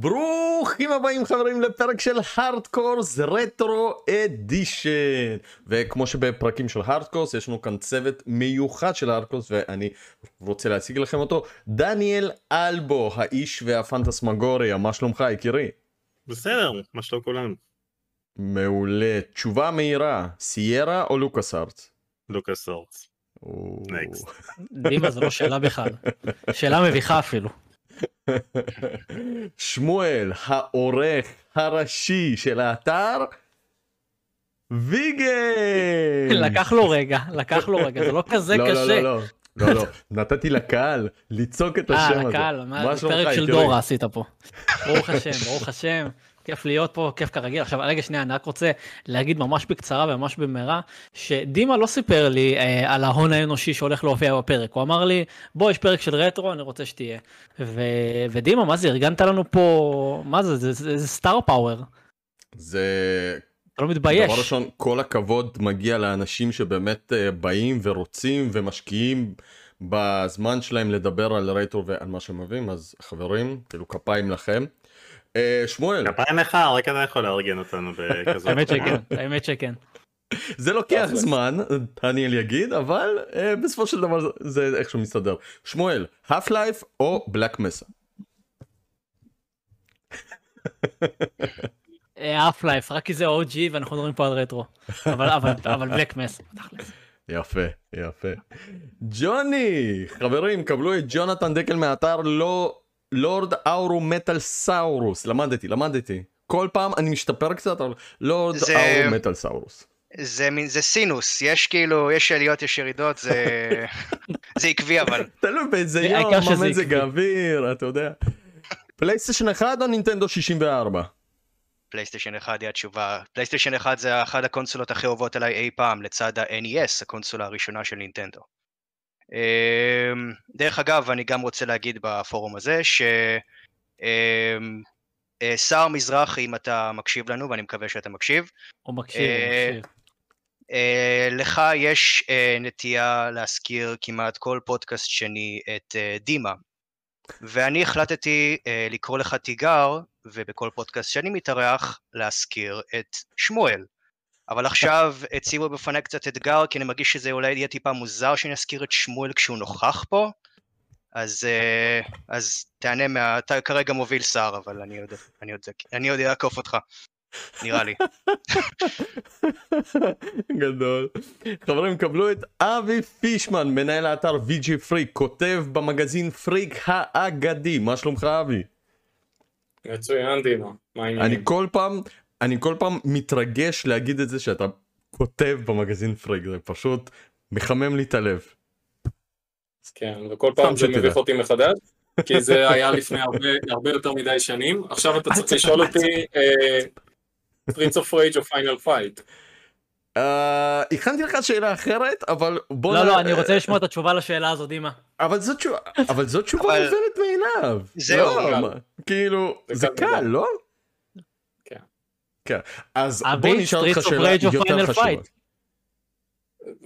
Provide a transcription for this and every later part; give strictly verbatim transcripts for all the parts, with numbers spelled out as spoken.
ברוכים הבאים חברים לפרק של Hardcore Retro Edition, וכמו שבפרקים של Hardcore יש לנו כאן צוות מיוחד של Hardcore, ואני רוצה להציג לכם אותו. דניאל אלבו, האיש והפנטסמגוריה, מה שלומך יקירי? בסדר, מה שלום כולם? מעולה. תשובה מהירה, סיירה או לוקאס ארטס? לוקאס ארטס. נקסט. דימה, זו לא שאלה בכלל, שאלה מביכה אפילו. שמואל, העורך הראשי של האתר V-Games. לקח לו רגע, לקח לו רגע, זה לא כזה קשה. לא, לא, לא, נתתי לקהל ליצוק את השם הזה. לקהל, מה פרק של דורה עשית פה. ברוך השם, ברוך השם, כיף להיות פה, כיף כרגיל. עכשיו רגע שנייה, אני רק רוצה להגיד ממש בקצרה וממש במהרה, שדימה לא סיפר לי אה, על ההון האנושי שהולך להופיע בפרק. הוא אמר לי, בוא, יש פרק של רטרו, אני רוצה שתהיה. ו... ודימה, מה זה, ארגנת לנו פה, מה זה, זה, זה, זה סטאר פאוור. זה... אתה לא מתבייש. דבר ראשון, כל הכבוד מגיע לאנשים שבאמת באים ורוצים ומשקיעים בזמן שלהם לדבר על רטרו ועל מה שהם מביאים, אז חברים, כאילו כפיים לכם. שמואל. כפיים לך, רק אתה יכול לארגן אותנו בכזאת. האמת שכן, האמת שכן. זה לוקח זמן, דניאל יגיד, אבל בסופו של דבר זה איכשהו מסתדר. שמואל, Half-Life או Black Mesa? Half-Life, רק כי זה או ג'י ואנחנו מדברים פה על רטרו. אבל Black Mesa. יפה, יפה. ג'וני, חברים, קבלו את ג'ונתן דקל מהאתר לא... לורד אורו מטל סאורוס, למדתי, למדתי. כל פעם אני משתפר קצת, אבל לורד אורו מטל סאורוס. זה סינוס, יש כאילו, יש עליות, יש ירידות, זה עקבי אבל. תלוי באיזה יום, מה מזג האוויר, אתה יודע. פלייסטיישן אחת או נינטנדו שישים וארבע? פלייסטיישן אחת היא התשובה. פלייסטיישן אחת זה אחת הקונסולות הכי אוהבות עליי אי פעם, לצד ה-אן אי אס, הקונסולה הראשונה של נינטנדו. דרך אגב, אני גם רוצה להגיד בפורום הזה ששר מזרח, אם אתה מקשיב לנו, ואני מקווה שאתה מקשיב, או מקשיב, לך יש נטייה להזכיר כמעט כל פודקאסט שני את דימה, ואני החלטתי לקרוא לך תיגר, ובכל פודקאסט שאני מתארח להזכיר את שמואל. אבל עכשיו הציעו בפני קצת אתגר, כי אני מרגיש שזה אולי יהיה טיפה מוזר שנזכיר את שמואל כשהוא נוכח פה, אז, אז תענה מה... אתה כרגע מוביל שר, אבל אני יודע, אני יודע, אני יודע לעקוף אותך, נראה לי. גדול. חברים, קבלו את אבי פישמן, מנהל האתר ויג'י פריק, כותב במגזין פריק האגדי. מה שלומך אבי? מצוין דימה, מה העניין? אני כל פעם... אני כל פעם מתרגש להגיד את זה שאתה כותב במגזין פריק, זה פשוט מחמם לי את הלב. כן, וכל פעם זה מביך אותי מחדש, כי זה היה לפני הרבה, הרבה יותר מדי שנים. עכשיו אתה צריך לשאול אותי, Streets of Rage או Final Fight? הכנתי לך שאלה אחרת, אבל בוא... לא, לא, אני רוצה לשמוע את התשובה לשאלה הזאת, דימה. אבל זאת תשובה, אבל זאת תשובה עוברת מעיניו. זהו. כאילו, זה קל, לא? אז בוא נשאר לך שאלה יותר חשובה.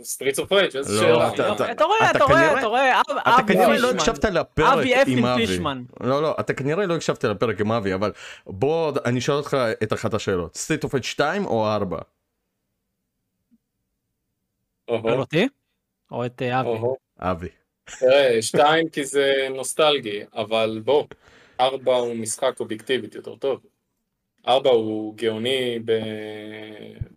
סטריטס אוף רייג' איזה שאלה. אתה רואה, אתה רואה, אתה רואה, אתה כנראה לא הקשבת לפרק עם אבי. לא, לא, אתה כנראה לא הקשבת לפרק עם אבי, אבל בוא, אני אשאל אותך את אחת השאלות. סטריטס אוף רייג' שתיים או ארבע? אוהו. אותי? או את אבי? אבי. תראה, שתיים כי זה נוסטלגי, אבל בוא, ארבע הוא משחק אובייקטיבית יותר טוב. ארבע הוא גאוני ב...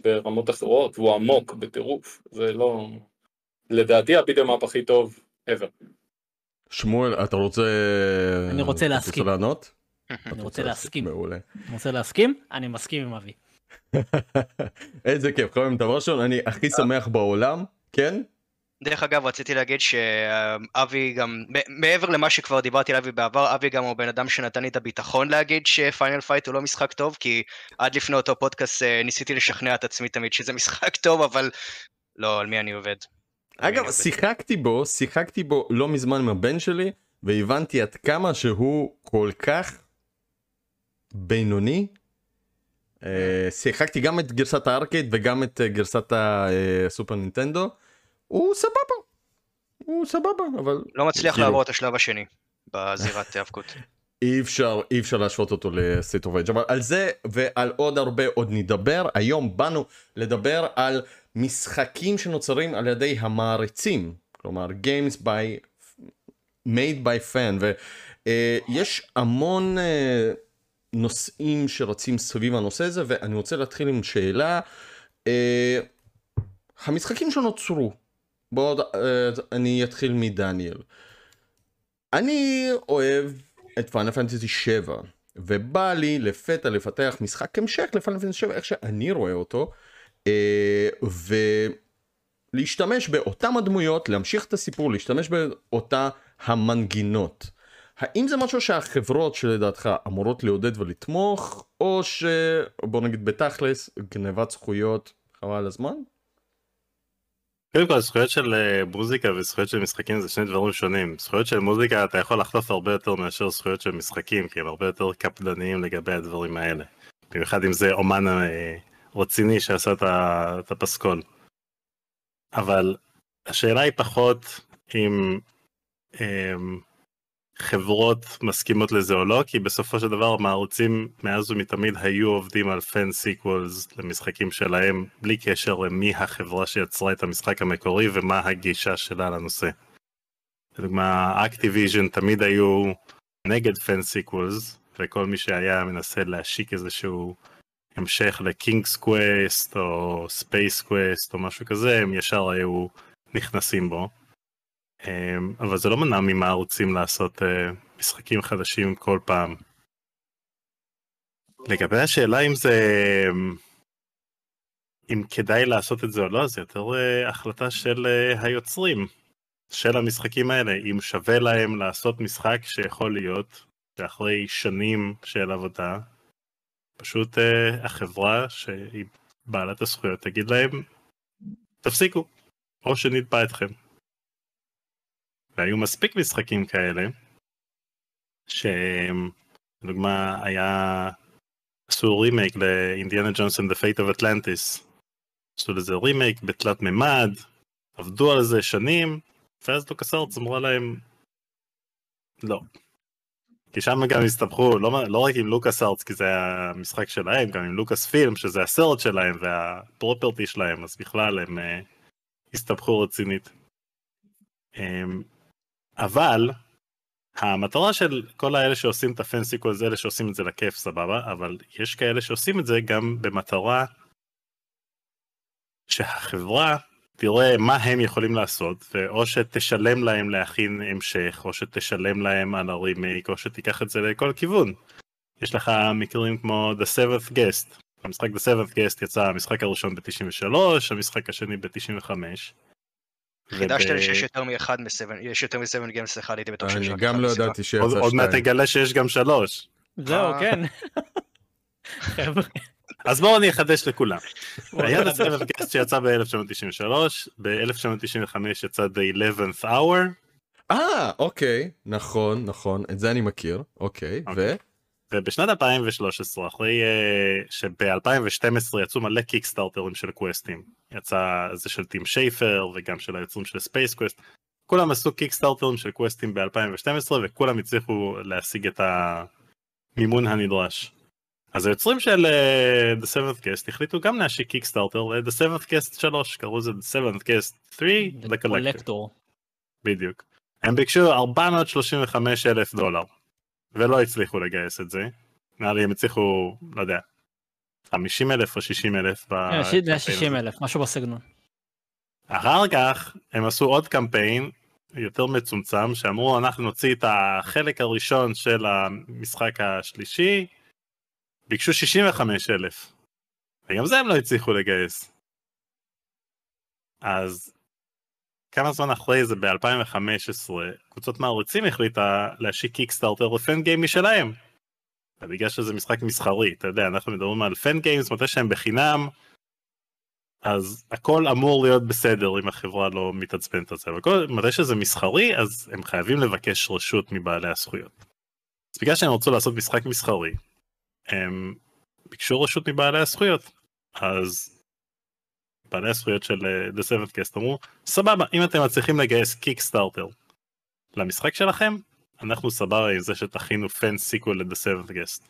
ברמות אחרות, והוא עמוק בטירוף, זה לא... לדעתי הבידמאפ הכי טוב ever. שמואל, אתה רוצה... אני רוצה להסכים. אתה רוצה לענות? אני רוצה להסכים. מעולה. אני רוצה להסכים? אני מסכים עם אבי. איזה כיף, חברים, דבר ראשון, אני הכי שמח בעולם, כן? דרך אגב, רציתי להגיד שאבי גם, מעבר למה שכבר דיברתי על אבי בעבר, אבי גם הוא בן אדם שנתן לי את הביטחון להגיד שפיינל פייט הוא לא משחק טוב, כי עד לפני אותו פודקאסט ניסיתי לשכנע את עצמי תמיד שזה משחק טוב, אבל לא, על מי אני עובד. אגב, שיחקתי בו, שיחקתי בו לא מזמן עם הבן שלי, והבנתי עד כמה שהוא כל כך בינוני. שיחקתי גם את גרסת הארקייד וגם את גרסת הסופר נינטנדו, הוא סבבה, הוא סבבה, אבל... לא מצליח לעבור את השלב השני בזירת תאבקות. אי אפשר, אי אפשר להשוות אותו ל-State of Rage, אבל על זה ועל עוד הרבה עוד נדבר. היום באנו לדבר על משחקים שנוצרים על ידי המעריצים, כלומר Games by Made by Fan, ויש אה, המון אה, נושאים שרצים סביב הנושא הזה, ואני רוצה להתחיל עם שאלה. אה, המשחקים שנוצרו, בואו אה, אני אתחיל מדניאל. אני אוהב את Final Fantasy שבע, ובא לי לפתע לפתח משחק המשך ל-Final Fantasy שבע, איך שאני רואה אותו, ולהשתמש באותם הדמויות, להמשיך את הסיפור, להשתמש באותה המנגינות. האם זה משהו שהחברות שלדעתך אמורות לעודד ולתמוך, או שבוא נגיד בתכלס, גנבת זכויות חבל הזמן? קודם כל, זכויות של מוזיקה וזכויות של משחקים זה שני דברים שונים. זכויות של מוזיקה אתה יכול לחטוף הרבה יותר מאשר זכויות של משחקים, כי הם הרבה יותר קפדניים לגבי הדברים האלה. במיוחד אם זה אומן רציני שעשה את הפסקול. אבל השאלה היא פחות אם חברות מסכימות לזה או לא, כי בסופו של דבר מערוצים מאז ומתמיד היו עובדים על פן סיקוולס למשחקים שלהם, בלי קשר למי החברה שיצרה את המשחק המקורי ומה הגישה שלה לנושא. לדוגמה, אקטיביז'ן תמיד היו נגד פן סיקוולס, וכל מי שהיה מנסה להשיק איזשהו המשך לקינגס קווסט או ספייס קווסט או משהו כזה, הם ישר היו נכנסים בו. אבל זה לא מנע ממה רוצים לעשות משחקים חדשים כל פעם. לגבי השאלה אם זה... אם כדאי לעשות את זה או לא, זה יותר החלטה של היוצרים, של המשחקים האלה. אם שווה להם לעשות משחק שיכול להיות, שאחרי שנים של עבודה, פשוט החברה שהיא בעלת הזכויות תגיד להם, תפסיקו, או שנתבע אתכם. והיו מספיק משחקים כאלה, שלדוגמה היה, עשו רימייק לאינדיאנה ג'ונס and the Fate of Atlantis, עשו לזה רימייק בתלת ממד, עבדו על זה שנים, ואז לוקאסארטס אמרה להם, לא. כי שם גם הסתבכו, לא, לא רק עם לוקאסארטס, כי זה היה המשחק שלהם, גם עם לוקאס פילם, שזה הסרט שלהם והפרופרטי שלהם, אז בכלל הם uh, הסתבכו רצינית. Um, אבל המטרה של כל האלה שעושים את הפנסי, כל זה אלה שעושים את זה לכיף, סבבה, אבל יש כאלה שעושים את זה גם במטרה שהחברה תראה מה הם יכולים לעשות, ואו שתשלם להם להכין המשך, או שתשלם להם על הרימייק, או שתיקח את זה לכל כיוון. יש לך מקרים כמו The seventh Guest. המשחק The seventh Guest יצא המשחק הראשון ב-תשעים ושלוש, המשחק השני ב-תשעים וחמש. חידשת לי שיש יותר מאחד מסבן, יש יותר מסבן גיימס אחד, הייתי בטוח שיש רק אחד. אני גם לא ידעתי שיצא שתיים. עוד מעט תגלה שיש גם שלוש. זהו, כן. אז בואו אני אחדש לכולם. היה The seventh Guest שיצא ב-אלף תשע מאות תשעים ושלוש, ב-אלף תשע מאות תשעים וחמש יצא The eleventh Hour. אה, אוקיי, נכון, נכון, את זה אני מכיר, אוקיי, ו... ובשנת אלפיים ושלוש עשרה, אחרי שב-אלפיים ושתים עשרה יצאו מלא קיקסטארטרים של קווסטים. יצא זה של טים שייפר וגם של היוצרים של ספייס קווסט. כולם עשו קיקסטארטרים של קווסטים ב-אלפיים ושתים עשרה וכולם הצליחו להשיג את המימון הנדרש. אז היוצרים של uh, The seventh Guest החליטו גם להשיג קיקסטארטר ל-The seventh Guest שלוש, קראו זה The seventh Guest שלוש, The, The Collector. Collector. בדיוק. הם ביקשו ארבע מאות שלושים וחמישה אלף דולר. ולא הצליחו לגייס את זה. נראה לי הם הצליחו, לא יודע, חמישים אלף או שישים אלף. זה היה שישים אלף, משהו בסגנון. אחר כך הם עשו עוד קמפיין יותר מצומצם, שאמרו אנחנו נוציא את החלק הראשון של המשחק השלישי, ביקשו שישים וחמישה אלף. וגם זה הם לא הצליחו לגייס. אז... כמה זמן אחרי זה, ב-אלפיים וחמש עשרה, קבוצות מעריצים החליטה להשיק קיקסטארטר לפן גיים משלהם. בגלל שזה משחק מסחרי, אתה יודע, אנחנו מדברים על פן גיימס, מתי שהם בחינם, אז הכל אמור להיות בסדר אם החברה לא מתעצבנת על זה. אבל מתי שזה מסחרי, אז הם חייבים לבקש רשות מבעלי הזכויות. אז בגלל שהם רצו לעשות משחק מסחרי, הם ביקשו רשות מבעלי הזכויות. אז... בעלי הזכויות של The seventh Guest אמרו, סבבה, אם אתם מצליחים לגייס קיקסטארטר למשחק שלכם, אנחנו סבבה עם זה שתכינו פן סיקוול ל-The seventh Guest.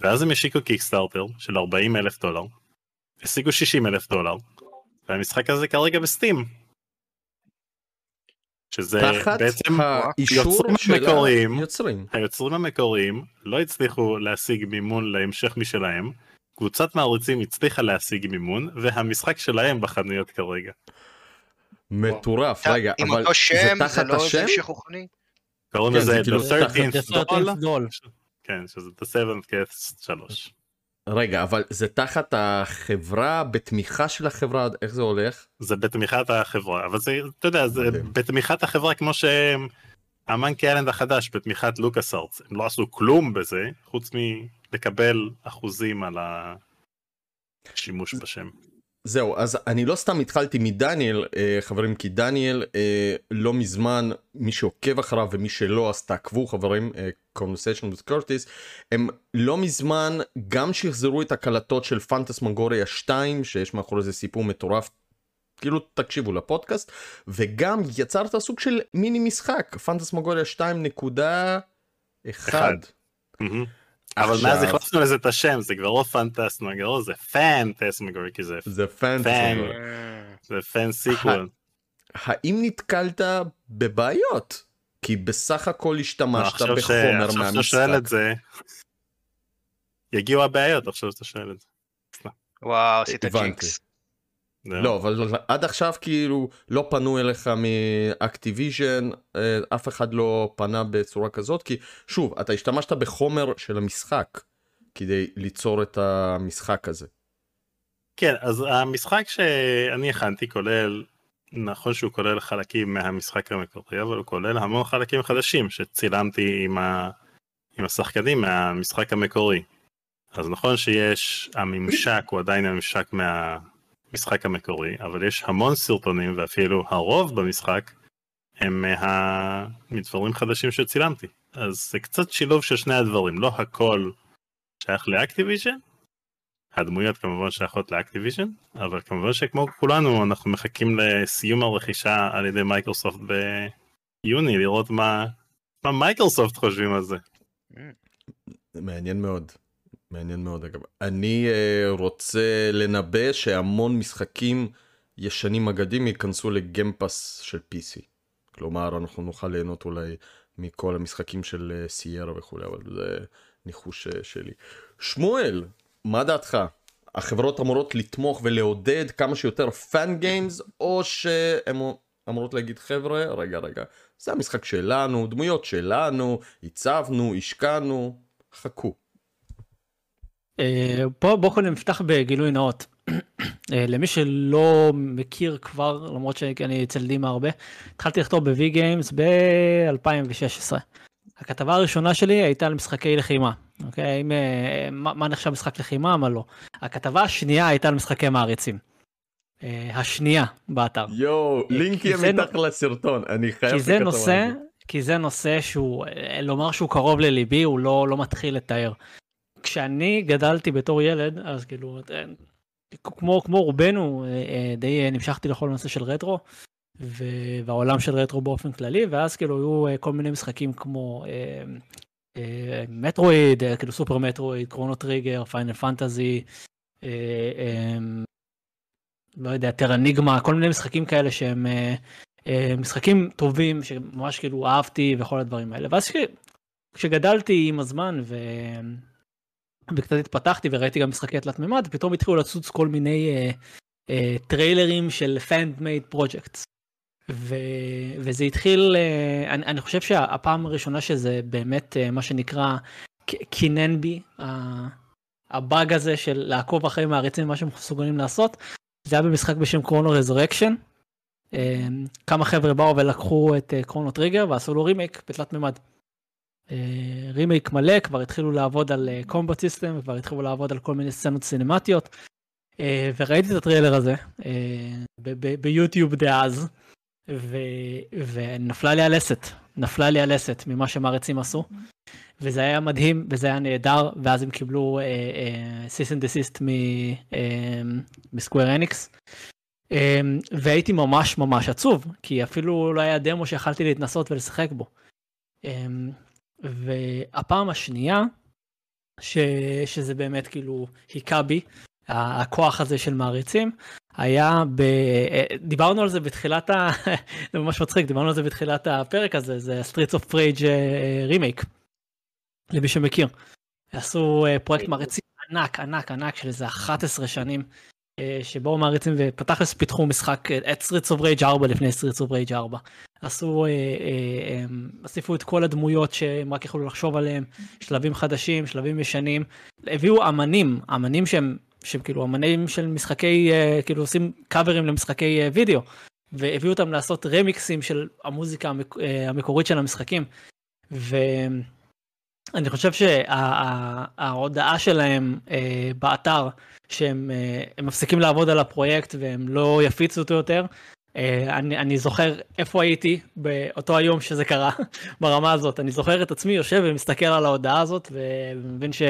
ואז הם השיקו קיקסטארטר של ארבעים אלף דולר, השיגו שישים אלף דולר, והמשחק הזה כרגע בסטים. שזה בעצם היוצרים המקוריים, היוצרים המקוריים לא הצליחו להשיג מימון להמשך משלהם, קבוצת מעריצים הצליחה להשיג מימון, והמשחק שלהם בחנויות כרגע. מטורף, רגע, אבל זה תחת השם? קוראים לזה The thirteenth Doll, כן, שזה The seventh Guest שלוש. רגע, אבל זה תחת החברה, בתמיכה של החברה, איך זה הולך? זה בתמיכת החברה, אבל זה, אתה יודע, זה בתמיכת החברה כמו שהם, המנקי איילנד החדש, בתמיכת לוקאס ארטס, הם לא עשו כלום בזה, חוץ מלקבל אחוזים על השימוש בשם. זהו, אז אני לא סתם התחלתי מדניאל, חברים, כי דניאל לא מזמן, מי שעוקב אחריו ומי שלא, אז תעקבו, חברים, Conversation with Curtis, הם לא מזמן גם שחזרו את הקלטות של פנטסמגוריה שתיים, שיש מאחורי זה סיפור מטורף, כאילו תקשיבו לפודקאסט, וגם יצרת סוג של מיני משחק, פנטסמגוריה שתיים נקודה אחת. אבל מאז החלפנו לזה את השם, זה כבר לא פנטסמגוריה, זה פנטסמגוריה, כי זה פנטסמגוריה. זה פן סיקוול. האם נתקלת בבעיות? כי בסך הכל השתמשת בחומר מהמשחק. עכשיו שאתה שואל את זה, יגיעו הבעיות, עכשיו שאתה שואל את זה. וואו, עשית ג'ינקס. לא, אבל עד עכשיו כאילו לא פנו אליך מאקטיביז'ן, אף אחד לא פנה בצורה כזאת, כי שוב, אתה השתמשת בחומר של המשחק כדי ליצור את המשחק הזה. כן, אז המשחק שאני הכנתי כולל, נכון שהוא כולל חלקים מהמשחק המקורי, אבל הוא כולל המון חלקים חדשים שצילמתי עם, ה... עם השחקנים מהמשחק המקורי. אז נכון שיש, הממשק הוא עדיין הממשק מה... משחק המקורי, אבל יש המון סרטונים, ואפילו הרוב במשחק, הם מה... מדברים חדשים שצילמתי. אז זה קצת שילוב של שני הדברים, לא הכל שייך לאקטיביז'ן, הדמויות כמובן שייכות לאקטיביז'ן, אבל כמובן שכמו כולנו, אנחנו מחכים לסיום הרכישה על ידי מייקרוסופט ביוני, לראות מה, מה מייקרוסופט חושבים על זה. מעניין מאוד. מעניין מאוד אגב. אני uh, רוצה לנבא שהמון משחקים ישנים אגדים ייכנסו לגיימפאס של פי סי. כלומר, אנחנו נוכל ליהנות אולי מכל המשחקים של uh, סיירה וכולי, אבל זה ניחוש uh, שלי. שמואל, מה דעתך? החברות אמורות לתמוך ולעודד כמה שיותר פאן גיימס, או שהן אמורות להגיד חבר'ה, רגע, רגע, זה המשחק שלנו, דמויות שלנו, עיצבנו, השקענו, חכו. פה בואו קודם נפתח בגילוי נאות, למי שלא מכיר כבר, למרות שאני אצל דימה הרבה, התחלתי לכתוב ב-V-Games ב-אלפיים ושש עשרה. הכתבה הראשונה שלי הייתה על משחקי לחימה, אוקיי? עם, מה, מה נחשב משחק לחימה, מה לא. הכתבה השנייה הייתה על משחקי מעריצים. השנייה באתר. יו, לינק יהיה מתחת לסרטון, אני חייב לכתוב על זה. כי זה נושא שהוא, לומר שהוא קרוב לליבי, הוא לא, לא מתחיל לתאר. כשאני גדלתי בתור ילד, אז כאילו, כמו, כמו רובנו, די נמשכתי לכל הנושא של רטרו, והעולם של רטרו באופן כללי, ואז כאילו היו כל מיני משחקים כמו מטרואיד, כאילו סופר מטרואיד, קרונו טריגר, פיינל פנטזי, לא יודע, טרניגמה, כל מיני משחקים כאלה שהם משחקים טובים, שממש כאילו אהבתי וכל הדברים האלה. ואז כשגדלתי עם הזמן ו... בקצת התפתחתי וראיתי גם משחקי תלת ממד, ופתאום התחילו לצוץ כל מיני אה, אה, טריילרים של fan-made projects. ו, וזה התחיל, אה, אני, אני חושב שהפעם הראשונה שזה באמת אה, מה שנקרא קינן בי, אה, הבאג הזה של לעקוב אחרי מעריצים, מה שהם מסוגלים לעשות, זה היה במשחק בשם Chrono Resurrection. אה, כמה חבר'ה באו ולקחו את אה, Chrono Trigger ועשו לו רימייק בתלת ממד. רימייק מלא, כבר התחילו לעבוד על קומבט סיסטם, כבר התחילו לעבוד על כל מיני סצנות סינמטיות, וראיתי את הטריילר הזה ביוטיוב דאז, ונפלה לי הלסת, נפלה לי הלסת ממה שמעריצים עשו, וזה היה מדהים, וזה היה נהדר, ואז הם קיבלו סיס אנד דסיסט מסקוואר אניקס, והייתי ממש ממש עצוב, כי אפילו לא היה דמו שיכלתי להתנסות ולשחק בו. והפעם השנייה, ש... שזה באמת כאילו היכה בי, הכוח הזה של מעריצים, היה, ב... דיברנו על זה בתחילת, ה... זה ממש מצחיק, דיברנו על זה בתחילת הפרק הזה, זה Streets of Rage Remake, למי שמכיר. עשו פרויקט מעריצים ענק, ענק, ענק, של איזה אחת עשרה שנים, שבו מעריצים ופתח לספיתחו משחק, את Streets of Rage ארבע לפני Streets of Rage ארבע. עשו, עשיפו את כל הדמויות שהם רק יכולו לחשוב עליהם, שלבים חדשים, שלבים ישנים, הביאו אמנים, אמנים שהם, שהם כאילו אמנים של משחקי, כאילו עושים קאברים למשחקי וידאו, והביאו אותם לעשות רמיקסים של המוזיקה המקורית של המשחקים, ואני חושב שההודעה שלהם באתר, שהם מפסיקים לעבוד על הפרויקט והם לא יפיצו אותו יותר, אני, אני זוכר איפה הייתי באותו היום שזה קרה ברמה הזאת. אני זוכר את עצמי יושב ומסתכל על ההודעה הזאת ומבין ש,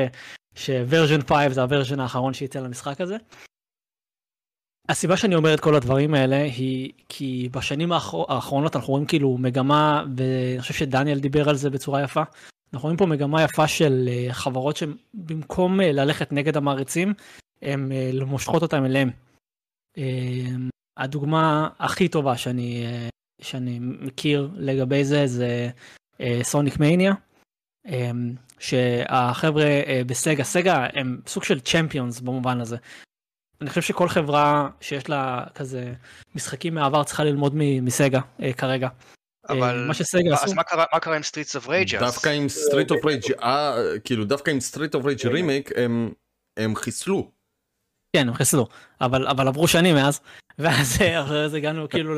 ש-version חמש זה הוורז'ן האחרון שיצא למשחק הזה. הסיבה שאני אומר את כל הדברים האלה היא כי בשנים האחרונות אנחנו רואים כאילו מגמה, ואני חושב שדניאל דיבר על זה בצורה יפה, אנחנו רואים פה מגמה יפה של חברות שבמקום ללכת נגד המעריצים, הם מושכות אותם אליהם. הדוגמה הכי טובה שאני, שאני מכיר לגבי זה, זה סוניק מניה, שהחבר'ה בסגה, סגה הם סוג של צ'מפיונס במובן הזה. אני חושב שכל חברה שיש לה כזה משחקים מהעבר צריכה ללמוד מסגה כרגע. אבל מה קרה עם סטריטס אוף רייג'? דווקא עם סטריט אוף רייג', כאילו דווקא עם סטריט אוף רייג' רימייק הם חיסלו. כן, הם חיסלו, אבל עברו שנים מאז. ואז אחרי זה הגענו כאילו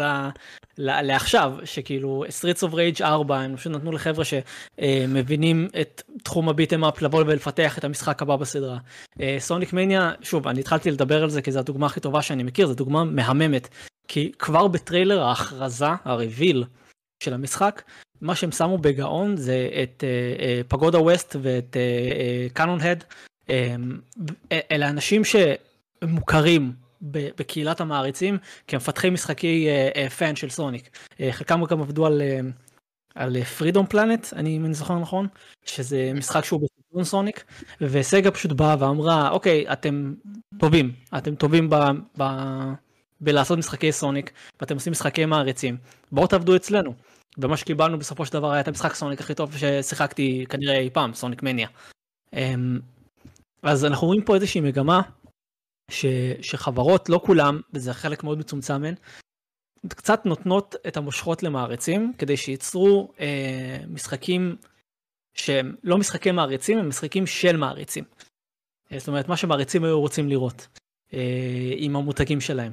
לעכשיו, שכאילו Streets of Rage ארבע, הם פשוט נתנו לחבר'ה שמבינים את תחום הביט-אמאפ לבוא ולפתח את המשחק הבא בסדרה. סוניק מניה, שוב, אני התחלתי לדבר על זה כי זו הדוגמה הכי טובה שאני מכיר, זו דוגמה מהממת, כי כבר בטריילר ההכרזה, הריביל של המשחק, מה שהם שמו בגאון זה את פגודה ווסט ואת קאנון-הד, אלה אנשים שמוכרים בקהילת המעריצים, כי הם מפתחים משחקי פן של סוניק. חלקם גם עבדו על פרידום פלנט, אני זוכר נכון, שזה משחק שהוא בסגנון סוניק, וסגה פשוט באה ואמרה, אוקיי, אתם טובים, אתם טובים בלעשות משחקי סוניק, ואתם עושים משחקי מעריצים, בואו תעבדו אצלנו. ומה שקיבלנו בסופו של דבר היה את המשחק סוניק הכי טוב ששיחקתי כנראה אי פעם, סוניק מניה. אז אנחנו רואים פה איזושהי מגמה, ש, שחברות, לא כולם, וזה חלק מאוד מצומצם, קצת נותנות את המושכות למעריצים, כדי שייצרו אה, משחקים שהם לא משחקי מעריצים, הם משחקים של מעריצים. זאת אומרת, מה שמעריצים היו רוצים לראות אה, עם המותגים שלהם.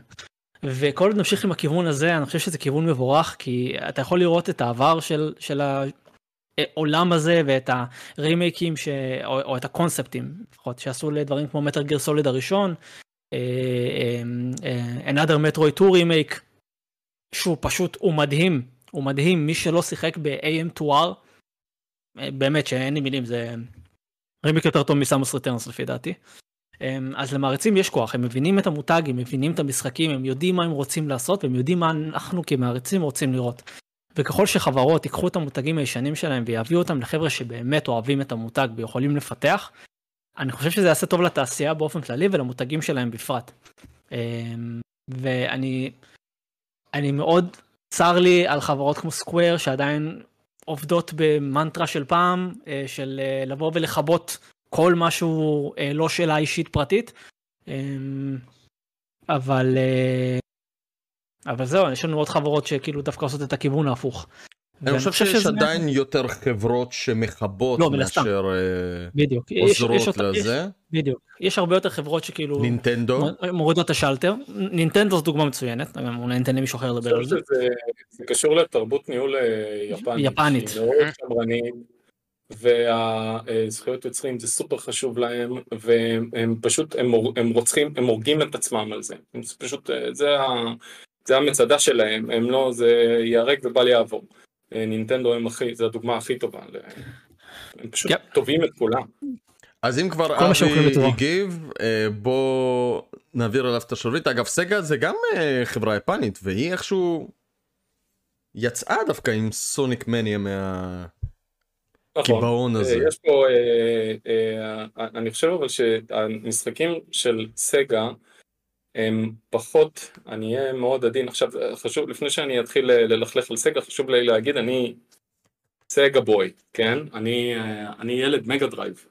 וכל עוד נמשיך עם הכיוון הזה, אני חושב שזה כיוון מבורך, כי אתה יכול לראות את העבר של, של העולם הזה, ואת הרימייקים, ש, או, או את הקונספטים, לפחות, שעשו לדברים כמו מטל גיר סוליד הראשון, Another Metroid two Remake, שהוא פשוט, הוא מדהים, הוא מדהים, מי שלא שיחק ב-A M two R, באמת שאין לי מילים, זה רימיק יותר טוב מסמוס ריטרנס לפי דעתי, אז למעריצים יש כוח, הם מבינים את המותג, הם מבינים את המשחקים, הם יודעים מה הם רוצים לעשות, והם יודעים מה אנחנו כמעריצים רוצים לראות, וככל שחברות ייקחו את המותגים הישנים שלהם, ויביאו אותם לחבר'ה שבאמת אוהבים את המותג, ויכולים לפתח, אני חושב שזה יעשה טוב לתעשייה באופן כללי ולמותגים שלהם בפרט. ואני אני מאוד צר לי על חברות כמו סקוואר שעדיין עובדות במנטרה של פעם, של לבוא ולחבות כל משהו לא שאלה אישית פרטית. אבל, אבל זהו, יש לנו עוד חברות שכאילו דווקא עושות את הכיוון ההפוך. אני חושב שיש עדיין יותר חברות שמחבות מאשר עוזרות לזה. בדיוק. יש הרבה יותר חברות שכאילו נינטנדו מורידות את השלטר. נינטנדו זו דוגמה מצוינת, אולי ניתן למישהו אחר לדבר על זה. זה קשור לתרבות ניהול יפנית, שהיא מאוד שמרנית, והזכויות יוצרים זה סופר חשוב להם, והם פשוט, הם רוצחים, הם הורגים את עצמם על זה. פשוט זה המצדה שלהם, הם לא, זה ירק ובל יעבור. נינטנדו הם הכי, זו הדוגמה הכי טובה, הם פשוט טובים את כולם. אז אם כבר אבי הגיב, בוא נעביר עליו את השולית. אגב, סגה זה גם חברה יפנית, והיא איכשהו יצאה דווקא עם סוניק מניה קיבעון הזה. יש פה, אני חושב אבל שהמשחקים של סגה הם פחות, אני אהיה מאוד עדין. עכשיו חשוב, לפני שאני אתחיל ללכלך על סגה, חשוב לי להגיד, אני סגה בוי, כן? אני, אני ילד מגה דרייב.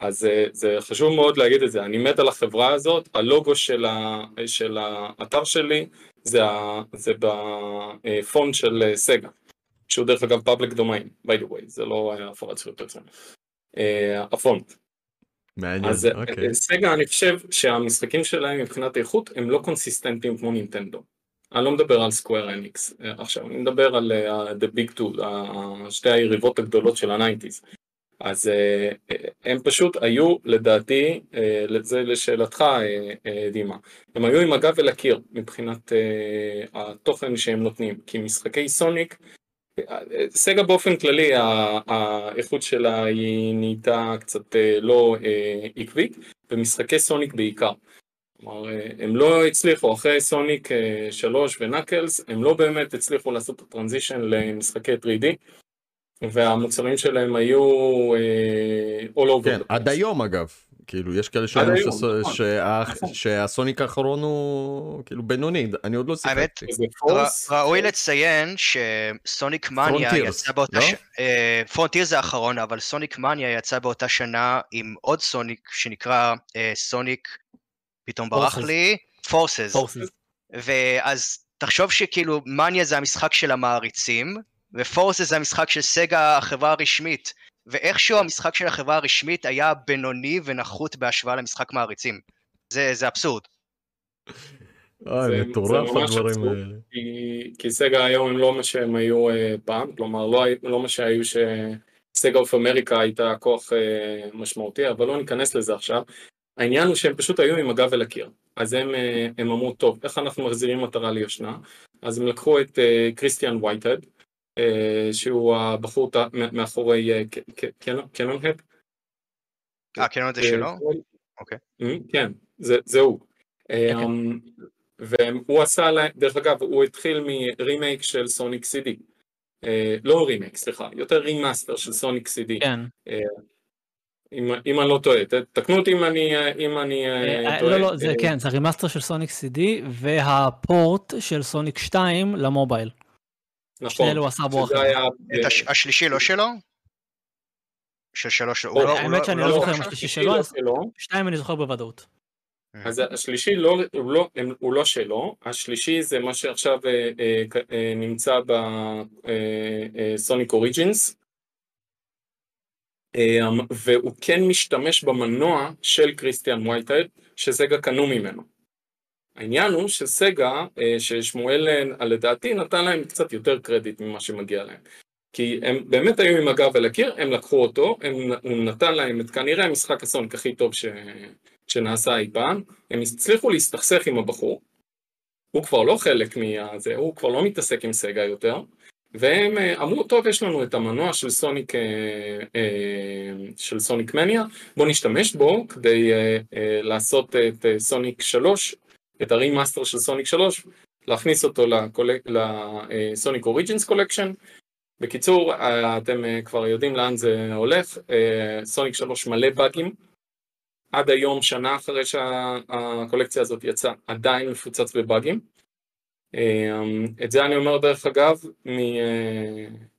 אז זה חשוב מאוד להגיד את זה, אני מת על החברה הזאת, הלוגו של, ה, של האתר שלי, זה, ה, זה בפונט של סגה, שהוא דרך אגב פאבליק דומיין, by the way, זה לא הפרת זכויות יוצרים, הפונט. מעניין, אז אוקיי. סגה, אני חושב שהמשחקים שלהם מבחינת איכות, הם לא קונסיסטנטיים כמו נינטנדו. אני לא מדבר על סקוואר אניקס, עכשיו אני מדבר על The Big Two, שתי היריבות הגדולות של הניינטיז. אז הם פשוט היו, לדעתי, זה לשאלתך, דימה, הם היו עם הגב אל הקיר מבחינת התוכן שהם נותנים, כי משחקי סוניק, סגה באופן כללי, האיכות שלה היא נהייתה קצת לא עקבית, ומשחקי סוניק בעיקר. כלומר, הם לא הצליחו, אחרי סוניק שלוש ונקלס, הם לא באמת הצליחו לעשות את הטרנזישן למשחקי תרי די, והמוצרים שלהם היו all over. כן, עד היום אגב, כאילו יש כאלה שאומרים שהסוניק האחרון הוא כאילו בינוני, אני עוד לא שיחקתי. ראוי לציין שסוניק מניה יצא באותה שנה, פרונטיר זה האחרון, אבל סוניק מניה יצא באותה שנה עם עוד סוניק שנקרא סוניק, פתאום ברח לי, פורסס. ואז תחשוב שכאילו מניה זה המשחק של המעריצים, ופורסס זה המשחק של סגה, החברה הרשמית, ואיכשהו המשחק של החברה הרשמית היה בינוני ונחות בהשוואה למשחק מעריצים. זה, זה אבסורד. זה מטורף הדברים האלה. כי סגה היום הם לא מה שהם היו פעם, כלומר לא מה שהיו שסגה אוף אמריקה הייתה כוח משמעותי, אבל לא ניכנס לזה עכשיו. העניין הוא שהם פשוט היו עם הגב אל הקיר. אז הם, הם אמרו, טוב, איך אנחנו מחזירים מטרה ליושנה? אז הם לקחו את קריסטיאן וייטהד, שהוא הבחור מאחורי קנונהד. אה, קנונהד זה שלו? אוקיי. כן, זה הוא. והוא עשה, דרך אגב, הוא התחיל מרימייק של סוניק סי די. לא רימייק, סליחה, יותר רימאסטר של סוניק סי די. כן. אם אני לא טועה, תקנו אותי אם אני טועה. לא, לא, זה כן, זה הרימאסטר של סוניק סי די והפורט של סוניק שתיים למובייל. נכון, שזה היה... השלישי לא שלו? של שלו שלו. האמת שאני לא זוכר אם השלישי שלו, אז שתיים אני זוכר בוודאות. אז השלישי הוא לא שלו, השלישי זה מה שעכשיו נמצא בסוניק אוריג'ינס, והוא כן משתמש במנוע של קריסטיאן וייטהד, שסגה קנו ממנו. העניין הוא שסגה, ששמואל לדעתי נתן להם קצת יותר קרדיט ממה שמגיע להם. כי הם באמת היו עם הגב אל הקיר, הם לקחו אותו, הם, הוא נתן להם את כנראה המשחק הסוניק הכי טוב ש, שנעשה אי פעם, הם הצליחו להסתכסך עם הבחור, הוא כבר לא חלק מזה, הוא כבר לא מתעסק עם סגה יותר, והם אמרו, טוב, יש לנו את המנוע של סוניק, של סוניק מניה, בוא נשתמש בו כדי לעשות את סוניק שלוש, את הרימאסטר של סוניק שלוש, להכניס אותו לסוניק אוריג'ינס קולקשן. בקיצור, אתם כבר יודעים לאן זה הולך, סוניק שלוש מלא באגים, עד היום, שנה אחרי שהקולקציה הזאת יצאה, עדיין מפוצץ בבאגים. את זה אני אומר דרך אגב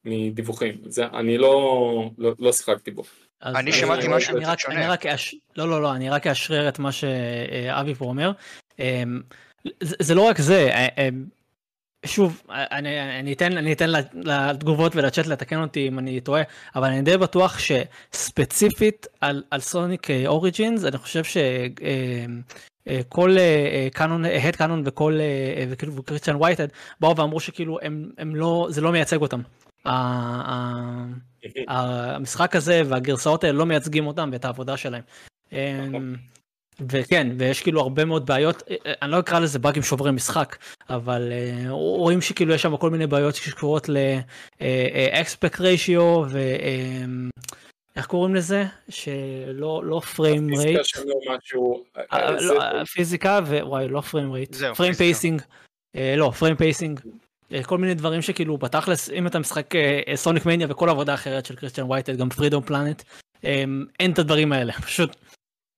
מדיווחים, אני לא שיחקתי בו. אני שמעתי משהו קצת שונה. לא, לא, לא, אני רק אשרר את מה שאבי פה אומר. זה לא רק זה, שוב, אני אתן לתגובות ולצ'אט לתקן אותי אם אני טועה, אבל אני די בטוח שספציפית על סוניק אוריג'ינס, אני חושב שכל הד קאנון וקריסטיאן וייטהד באו ואמרו שכאילו זה לא מייצג אותם. המשחק הזה והגרסאות האלה לא מייצגים אותם ואת העבודה שלהם. וכן, ויש כאילו הרבה מאוד בעיות, אני לא אקרא לזה באגים שוברים משחק, אבל uh, רואים שכאילו יש שם כל מיני בעיות שקשורות ל-expect ratio ו... Uh, איך קוראים לזה? שלא לא frame rate. פיזיקה, ווואי, לא frame rate. frame pacing. לא, frame pacing. כל מיני דברים שכאילו בתכלס, אם אתה משחק סוניק מניה וכל עבודה אחרת של קריסטיאן וייטד, גם פרידום פלנט, אין את הדברים האלה, פשוט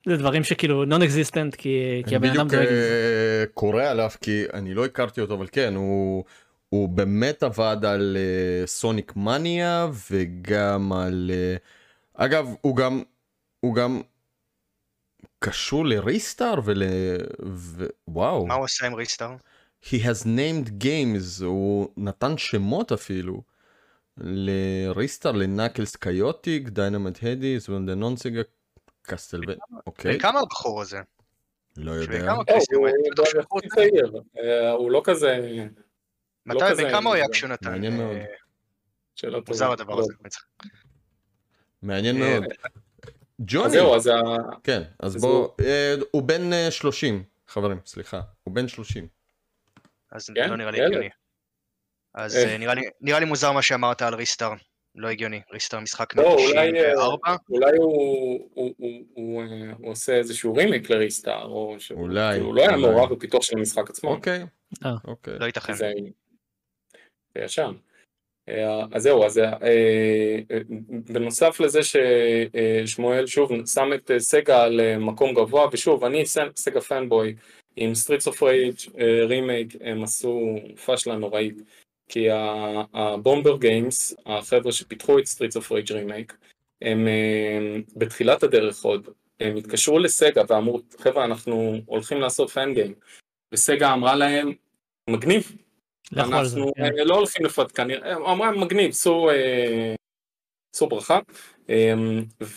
זה דברים שכאילו non-existent, כי, כי הבן אדם דואג. אני בדיוק קורא עליו, כי אני לא הכרתי אותו, אבל כן, הוא, הוא באמת עבד על סוניק מניה, וגם על... אגב, הוא גם, הוא גם קשור לריסטאר ול... ו... וואו. מה הוא עושה עם ריסטאר? He has named games, הוא נתן שמות אפילו, לריסטאר, לנאקלס קיוטיק, דיינמט הדיס, ונדנונסיגה, קסטלבן, אוקיי. וכמה הבחור הזה? לא יודע. הוא לא כזה... מתי, וכמה הוא היה כשהוא נתן? מעניין מאוד. מוזר הדבר הזה. מעניין מאוד. ג'וני. זהו, אז... כן, אז בואו... הוא בן שלושים, חברים, סליחה. הוא בן שלושים. אז לא נראה לי הגיוני. אז נראה לי מוזר מה שאמרת על ריסטאר. לא הגיוני, ריסטאר משחק מ-תשעים וארבע. אולי הוא עושה איזשהו רימיק לריסטאר, או שהוא לא היה מעורב בפיתוח של המשחק עצמו. אוקיי, לא ייתכן. זה היה שם. אז זהו, אז בנוסף לזה ששמואל שוב שם את סגה על מקום גבוה, ושוב, אני סגה פאנבוי, עם Streets of Rage רימייק הם עשו פשלה נוראית, כי הבומבר גיימס, החבר'ה שפיתחו את Streets of Rage רימייק, הם בתחילת הדרך עוד, הם התקשרו לסגה ואמרו, חבר'ה, אנחנו הולכים לעשות פן גיים, וסגה אמרה להם, מגניב, אנחנו לא הולכים לפרט כאן, אמרה, מגניב, סו ברכה,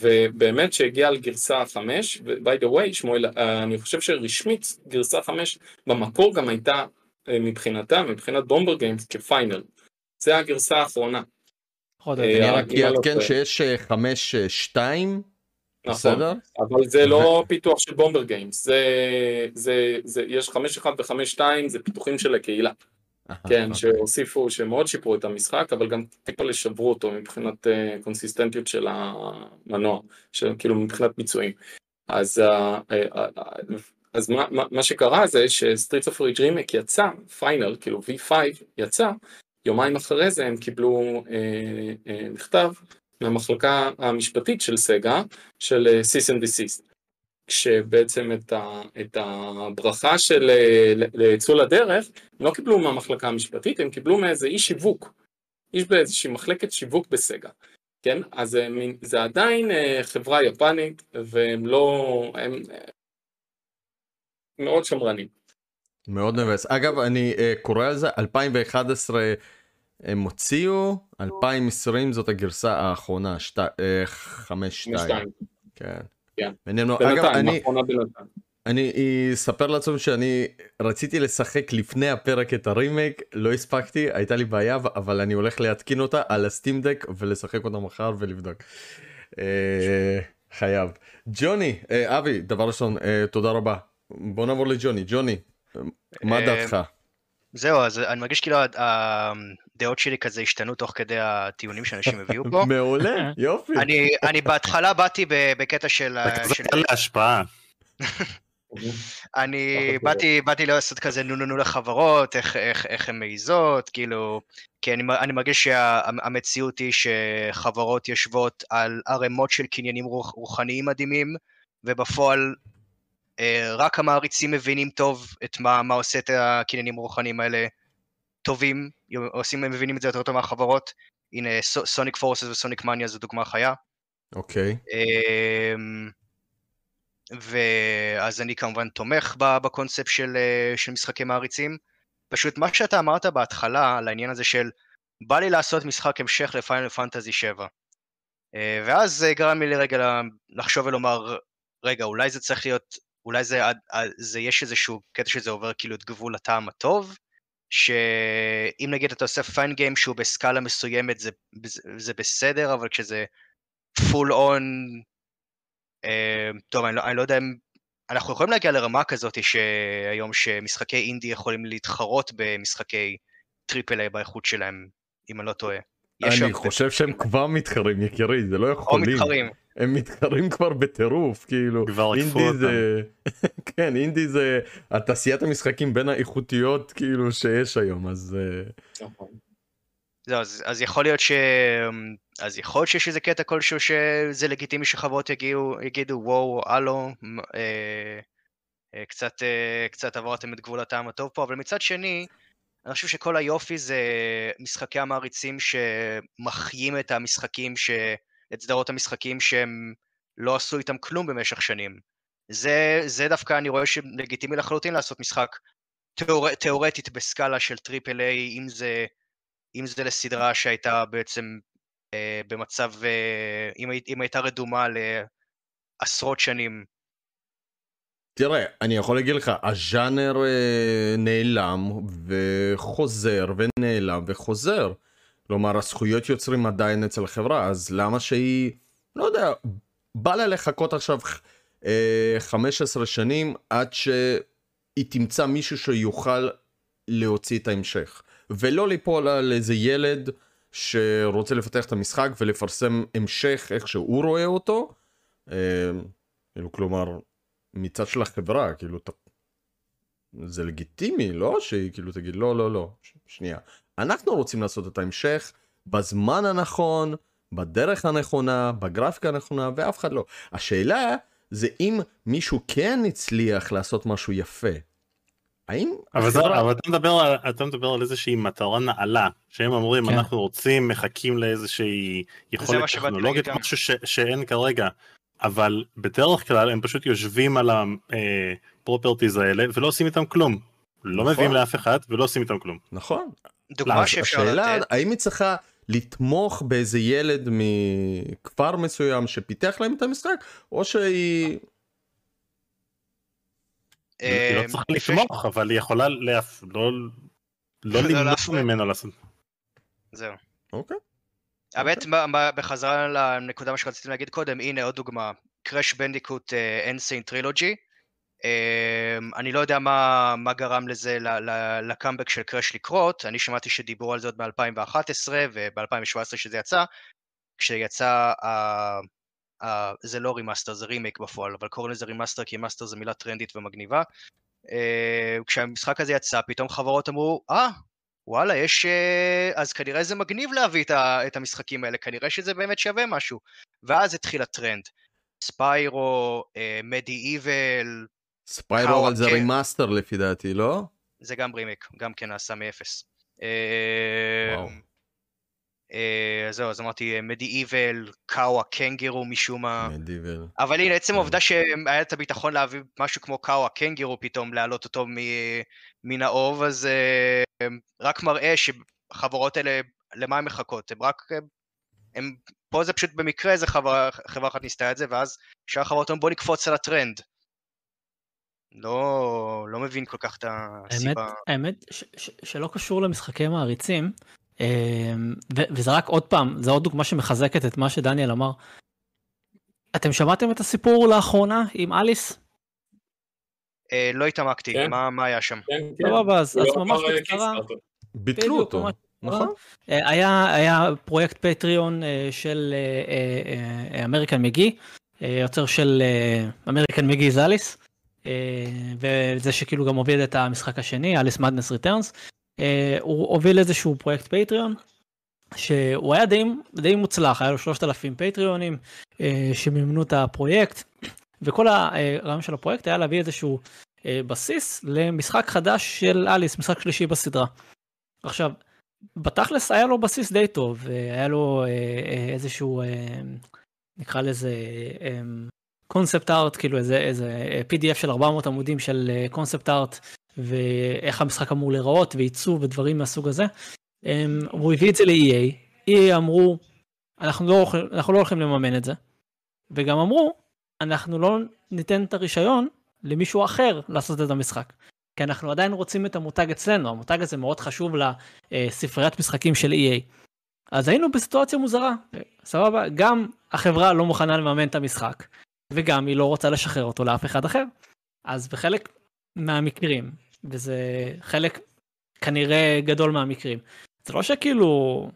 ובאמת שהגיעה לגרסה חמש, by the way, שמואל, אני חושב שרשמית גרסה חמש במקור גם הייתה מבחינתה, מבחינת בומבר גיימס כפיינל. זה הגרסה האחרונה. אני רק כן שיש חמש שתיים, בסדר? אבל זה לא פיתוח של בומבר גיימס, יש חמש אחד וחמש שתיים, זה פיתוחים של הקהילה. כן, שהוסיפו, שמאוד שיפרו את המשחק, אבל גם טיפה לשברו אותו מבחינת קונסיסטנטיות של המנוע, כאילו מבחינת ביצועים. אז מה שקרה זה שסטריטס אוף ריג' רימייק יצא, פיינל, כאילו וי פייב יצא, יומיים אחרי זה הם קיבלו מכתב מהמחלקה המשפטית של סגה, של Cease and Desist. כשבעצם את, ה, את הברכה של ליצול הדרך, הם לא קיבלו מהמחלקה המשפטית, הם קיבלו מאיזה איש שיווק, איש באיזושהי מחלקת שיווק בסגה, כן? אז הם, זה עדיין חברה יפנית, והם לא, הם מאוד שמרנים. מאוד נבס. אגב, אני קורא על זה, אלפיים ואחת עשרה הם הוציאו, אלפיים ועשרים זאת הגרסה האחרונה, חמש שתיים. כן. אגב, אני אספר לעצמם שאני רציתי לשחק לפני הפרק את הרימייק, לא הספקתי, הייתה לי בעיה, אבל אני הולך להתקין אותה על הסטים דק ולשחק אותה מחר ולבדוק. חייב. ג'וני, אבי, דבר ראשון, תודה רבה. בוא נעבור לג'וני. ג'וני, מה דעתך? זהו, אז אני מרגיש כאילו הדעות שלי כזה השתנו תוך כדי הטיעונים שאנשים הביאו פה. מעולה, יופי. אני בהתחלה באתי בקטע של... זה להשפעה. אני באתי לעשות כזה נו נו נו לחברות, איך הן מעיזות, כאילו... כי אני מרגיש שהמציאות היא שחברות יושבות על ערימות של קניינים רוחניים מדהימים, ובפועל... רק המעריצים מבינים טוב את מה, מה עושה את הקניינים הרוחניים האלה טובים, עושים, הם מבינים את זה יותר טוב מהחברות. הנה, סוניק פורסס וסוניק מניה זו דוגמה חיה. אוקיי. ואז אני כמובן תומך בקונספט של, של משחקי מעריצים. פשוט מה שאתה אמרת בהתחלה על העניין הזה של, בא לי לעשות משחק המשך לפיינל פנטזי שבע. ואז זה גרם לי לרגע לחשוב ולומר, רגע, אולי זה צריך להיות... אולי זה, זה יש איזשהו קטע שזה עובר כאילו את גבול הטעם הטוב, שאם נגיד אתה עושה פיין גיים שהוא בסקאלה מסוימת זה, זה בסדר, אבל כשזה פול און, אה, טוב, אני לא, אני לא יודע אם, אנחנו יכולים להגיע לרמה כזאת שהיום שמשחקי אינדי יכולים להתחרות במשחקי טריפל איי באיכות שלהם, אם אני לא טועה. אני חושב שהם כבר מתחרים, יקירי, זה לא יכולים. או מתחרים. הם מתחרים כבר בטירוף, כאילו. כבר עקפו אותם. כן, אינדי זה התעשיית המשחקים בין האיכותיות, כאילו, שיש היום, אז... אז יכול להיות ש... אז יכול להיות שיש איזה קטע כלשהו שזה לגיטימי שחברות יגידו, וואו, אלו, קצת עברתם את גבול הטעם הטוב פה, אבל מצד שני, אני חושב שכל היופי זה משחקי המעריצים שמחיים את המשחקים, את סדרות המשחקים שהם לא עשו איתם כלום במשך שנים. זה, זה דווקא אני רואה שלגיטימי לחלוטין לעשות משחק תיאור, תיאורטית בסקאלה של טריפל איי, אם זה, אם זה לסדרה שהייתה בעצם אה, במצב, אה, אם, אם הייתה רדומה לעשרות שנים. תראה, אני יכול להגיד לך, הז'אנר אה, נעלם וחוזר ונעלם וחוזר. כלומר, הזכויות יוצרים עדיין אצל החברה, אז למה שהיא, לא יודע, בא לה לחכות עכשיו אה, חמש עשרה שנים עד שהיא תמצא מישהו שיוכל להוציא את ההמשך. ולא ליפול על איזה ילד שרוצה לפתח את המשחק ולפרסם המשך איך שהוא רואה אותו. אה, כלומר, מצד של החברה, כאילו, זה לגיטימי, לא? שהיא כאילו תגיד, לא, לא, לא, שנייה. אנחנו רוצים לעשות את ההמשך בזמן הנכון, בדרך הנכונה, בגרפיקה הנכונה, ואף אחד לא. השאלה זה אם מישהו כן הצליח לעשות משהו יפה. האם... אבל, זה, אבל אתה, מדבר על, אתה מדבר על איזושהי מטרה נעלה, שהם אומרים, כן. אנחנו רוצים, מחכים לאיזושהי יכולת טכנולוגית, משהו ש, שאין כרגע. אבל בדרך כלל הם פשוט יושבים על הפרופרטיז האלה, ולא עושים איתם כלום. לא נכון. מביאים לאף אחד ולא עושים איתם כלום. נכון. דוגמה שאפשר לתת. השאלה, האם היא צריכה לתמוך באיזה ילד מכפר מסוים שפיתח להם את המשחק, או שהיא... היא לא צריכה לתמוך, אבל היא יכולה לא למנוע ממנו לעשות. זהו. אוקיי. האמת, בחזרה לנקודה מה שרציתי להגיד קודם, הנה עוד דוגמה, קראש בנדיקוט אנסיין טרילוג'י, אני לא יודע מה גרם לזה, לקאמבק של קראש לקרות, אני שמעתי שדיברו על זה עוד ב-אלפיים ואחת עשרה וב-אלפיים שבע עשרה שזה יצא, כשיצא, זה לא רימאסטר, זה רימייק בפועל, אבל קוראים לזה רימאסטר כי רימאסטר זה מילה טרנדית ומגניבה, כשהמשחק הזה יצא, פתאום חברות אמרו, אה, וואלה, יש... אז כנראה זה מגניב להביא את המשחקים האלה, כנראה שזה באמת שווה משהו. ואז התחיל הטרנד. ספיירו, מדיאיבל... ספיירו על זה רימאסטר לפי דעתי, לא? זה גם רימיק, גם כן נעשה מאפס. זהו, אז אמרתי, מדיאיבל, קאווה, קנגרו משום מה... מדיאיבל. אבל הנה, עצם העובדה שהיה את הביטחון להביא משהו כמו קאווה, קנגרו פתאום, להעלות אותו מן האוב, אז... רק מראה שחברות האלה, למה הן מחכות, הן רק, הם, פה זה פשוט במקרה, זה חברה, חברה אחת ניסתה את זה, ואז שאר החברות אומרים, בוא נקפוץ על הטרנד. לא, לא מבין כל כך את הסיבה. האמת, האמת ש, ש, שלא קשור למשחקי מעריצים, ו, וזה רק עוד פעם, זה עוד דוגמה שמחזקת את מה שדניאל אמר. אתם שמעתם את הסיפור לאחרונה עם אליס? לא התעמקתי, מה היה שם? סבבה, אז ממש בקצרה. ביטלו אותו, נכון? היה פרויקט פטריון של אמריקן מגי, יוצר של אמריקן מגי זאליס, וזה שכאילו גם הוביל את המשחק השני, אליס מדנס ריטרנס, הוא הוביל איזשהו פרויקט פטריון, שהוא היה די מוצלח, היה לו שלושת אלפים פטריונים שמימנו את הפרויקט, וכל הרעיון של הפרויקט היה להביא איזשהו בסיס למשחק חדש של אליס, משחק שלישי בסדרה. עכשיו, בתכלס היה לו בסיס די טוב, היה לו איזשהו, נקרא לזה קונספט ארט, כאילו איזה, איזה פי די אף של ארבע מאות עמודים של קונספט ארט, ואיך המשחק אמור לראות, ועיצוב ודברים מהסוג הזה. הוא הביא את זה ל-אי איי, אי איי אמרו, אנחנו לא, אנחנו לא הולכים לממן את זה, וגם אמרו, אנחנו לא ניתן את הרישיון למישהו אחר לעשות את המשחק. כי אנחנו עדיין רוצים את המותג אצלנו. המותג הזה מאוד חשוב לספריית משחקים של אי איי. אז היינו בסיטואציה מוזרה. סבבה, גם החברה לא מוכנה לממן את המשחק, וגם היא לא רוצה לשחרר אותו לאף אחד אחר. אז בחלק מהמקרים, וזה חלק כנראה גדול מהמקרים, זה לא שכאילו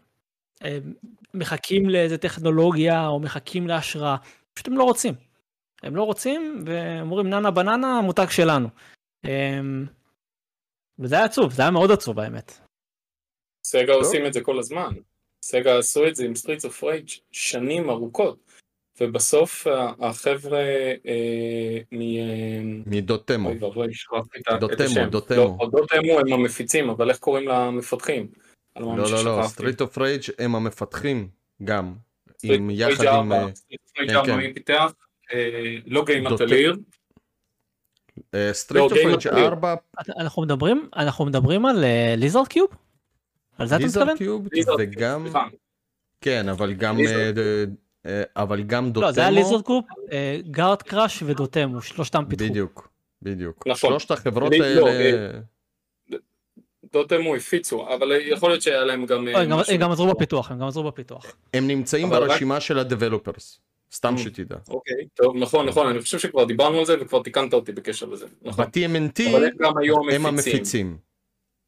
מחכים לאיזה טכנולוגיה או מחכים להשראה, פשוט הם לא רוצים. הם לא רוצים, ואומרים ננה בננה, המותג שלנו. וזה היה עצוב, זה היה מאוד עצוב באמת. סגה עושים את זה כל הזמן. סגה עשו את זה עם Streets of Rage שנים ארוכות. ובסוף החבר'ה מדוטמו, דוטמו הם המפיצים, אבל איך קוראים למפתחים? לא, לא, לא, Street of Rage הם המפתחים גם, עם יחד עם... Street of Rage ארבע פיתח, לא גיים אטליר. Street of Rage ארבע... אנחנו מדברים על ליזרד קיוב? על זה אתה מתכוון? ליזרד קיוב זה גם... כן, אבל גם... אבל גם דוטמו... לא, זה היה ליזרד קופ, גארד קראש ודוטמו, שלושתם פיתחו. בדיוק, בדיוק. שלושת החברות האלה... דוטמו הפיצו, אבל יכול להיות שהיה להם גם... הם גם עזרו בפיתוח, הם גם עזרו בפיתוח. הם נמצאים ברשימה של הדבלופרס, סתם שתדע. אוקיי, טוב, נכון, נכון, אני חושב שכבר דיברנו על זה וכבר תיקנת אותי בקשר לזה. ב-טי אם אן טי הם המפיצים.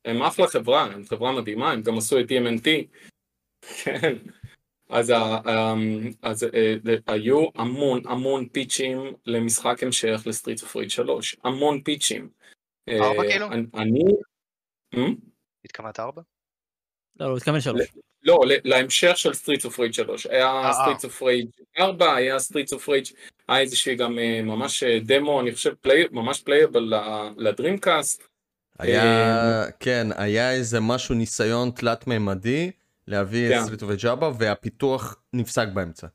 הם אחלה חברה, הם חברה מדהימה, הם גם עשו את טי אם אן טי. כן. אז היו המון המון פיצ'ים למשחק המשך לסטריט אוף רייד שלוש, המון פיצ'ים. ארבע כאילו? אני... התכוונת ארבע? לא, לא, התכוון שלוש. לא, להמשך של סטריט אוף רייד שלוש. היה סטריט אוף רייד ארבע, היה סטריט אוף רייד, היה איזושהי גם ממש דמו, אני חושב ממש פלייבל לדרימקאסט. היה, כן, היה איזה משהו ניסיון תלת מימדי, להביא את סטריט אוף רייג' ארבע, והפיתוח נפסק באמצע.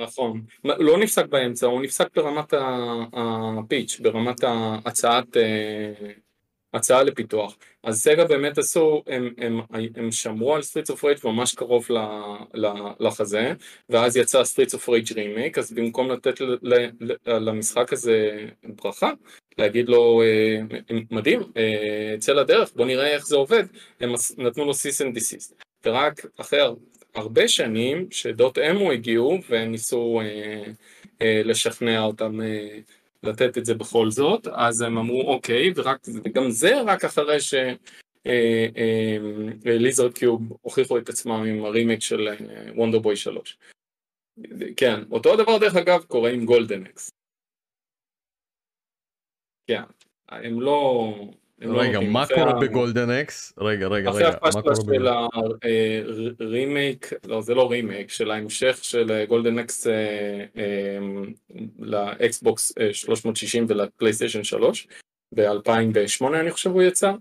נכון. לא נפסק באמצע, הוא נפסק ברמת הפיץ', ברמת ההצעה לפיתוח. אז סגה באמת עשו, הם שמרו על סטריט אוף רייג' ממש קרוב לחזה, ואז יצא סטריט אוף רייג' רימייק, אז במקום לתת למשחק הזה ברכה, להגיד לו, מדהים, צא לדרך, בוא נראה איך זה עובד, הם נתנו לו cease and desist. ורק אחרי הרבה שנים שדוט אמו הגיעו והם ניסו אה, אה, לשכנע אותם אה, לתת את זה בכל זאת, אז הם אמרו אוקיי, וגם זה רק אחרי שליזרד קיוב הוכיחו את עצמם עם הרימייק של וונדר בוי שלוש. כן, אותו דבר דרך אגב קורה עם גולדן אקס. כן, הם לא... רגע, מה קורה בגולדן אקס? רגע, רגע, רגע. אחרי הפשלה של הרימייק, לא, זה לא רימייק, של ההמשך של גולדן אקס לאקסבוקס שלוש מאות שישים ולפלייסטיישן שלוש, ב-אלפיים ושמונה אני חושב הוא יצא,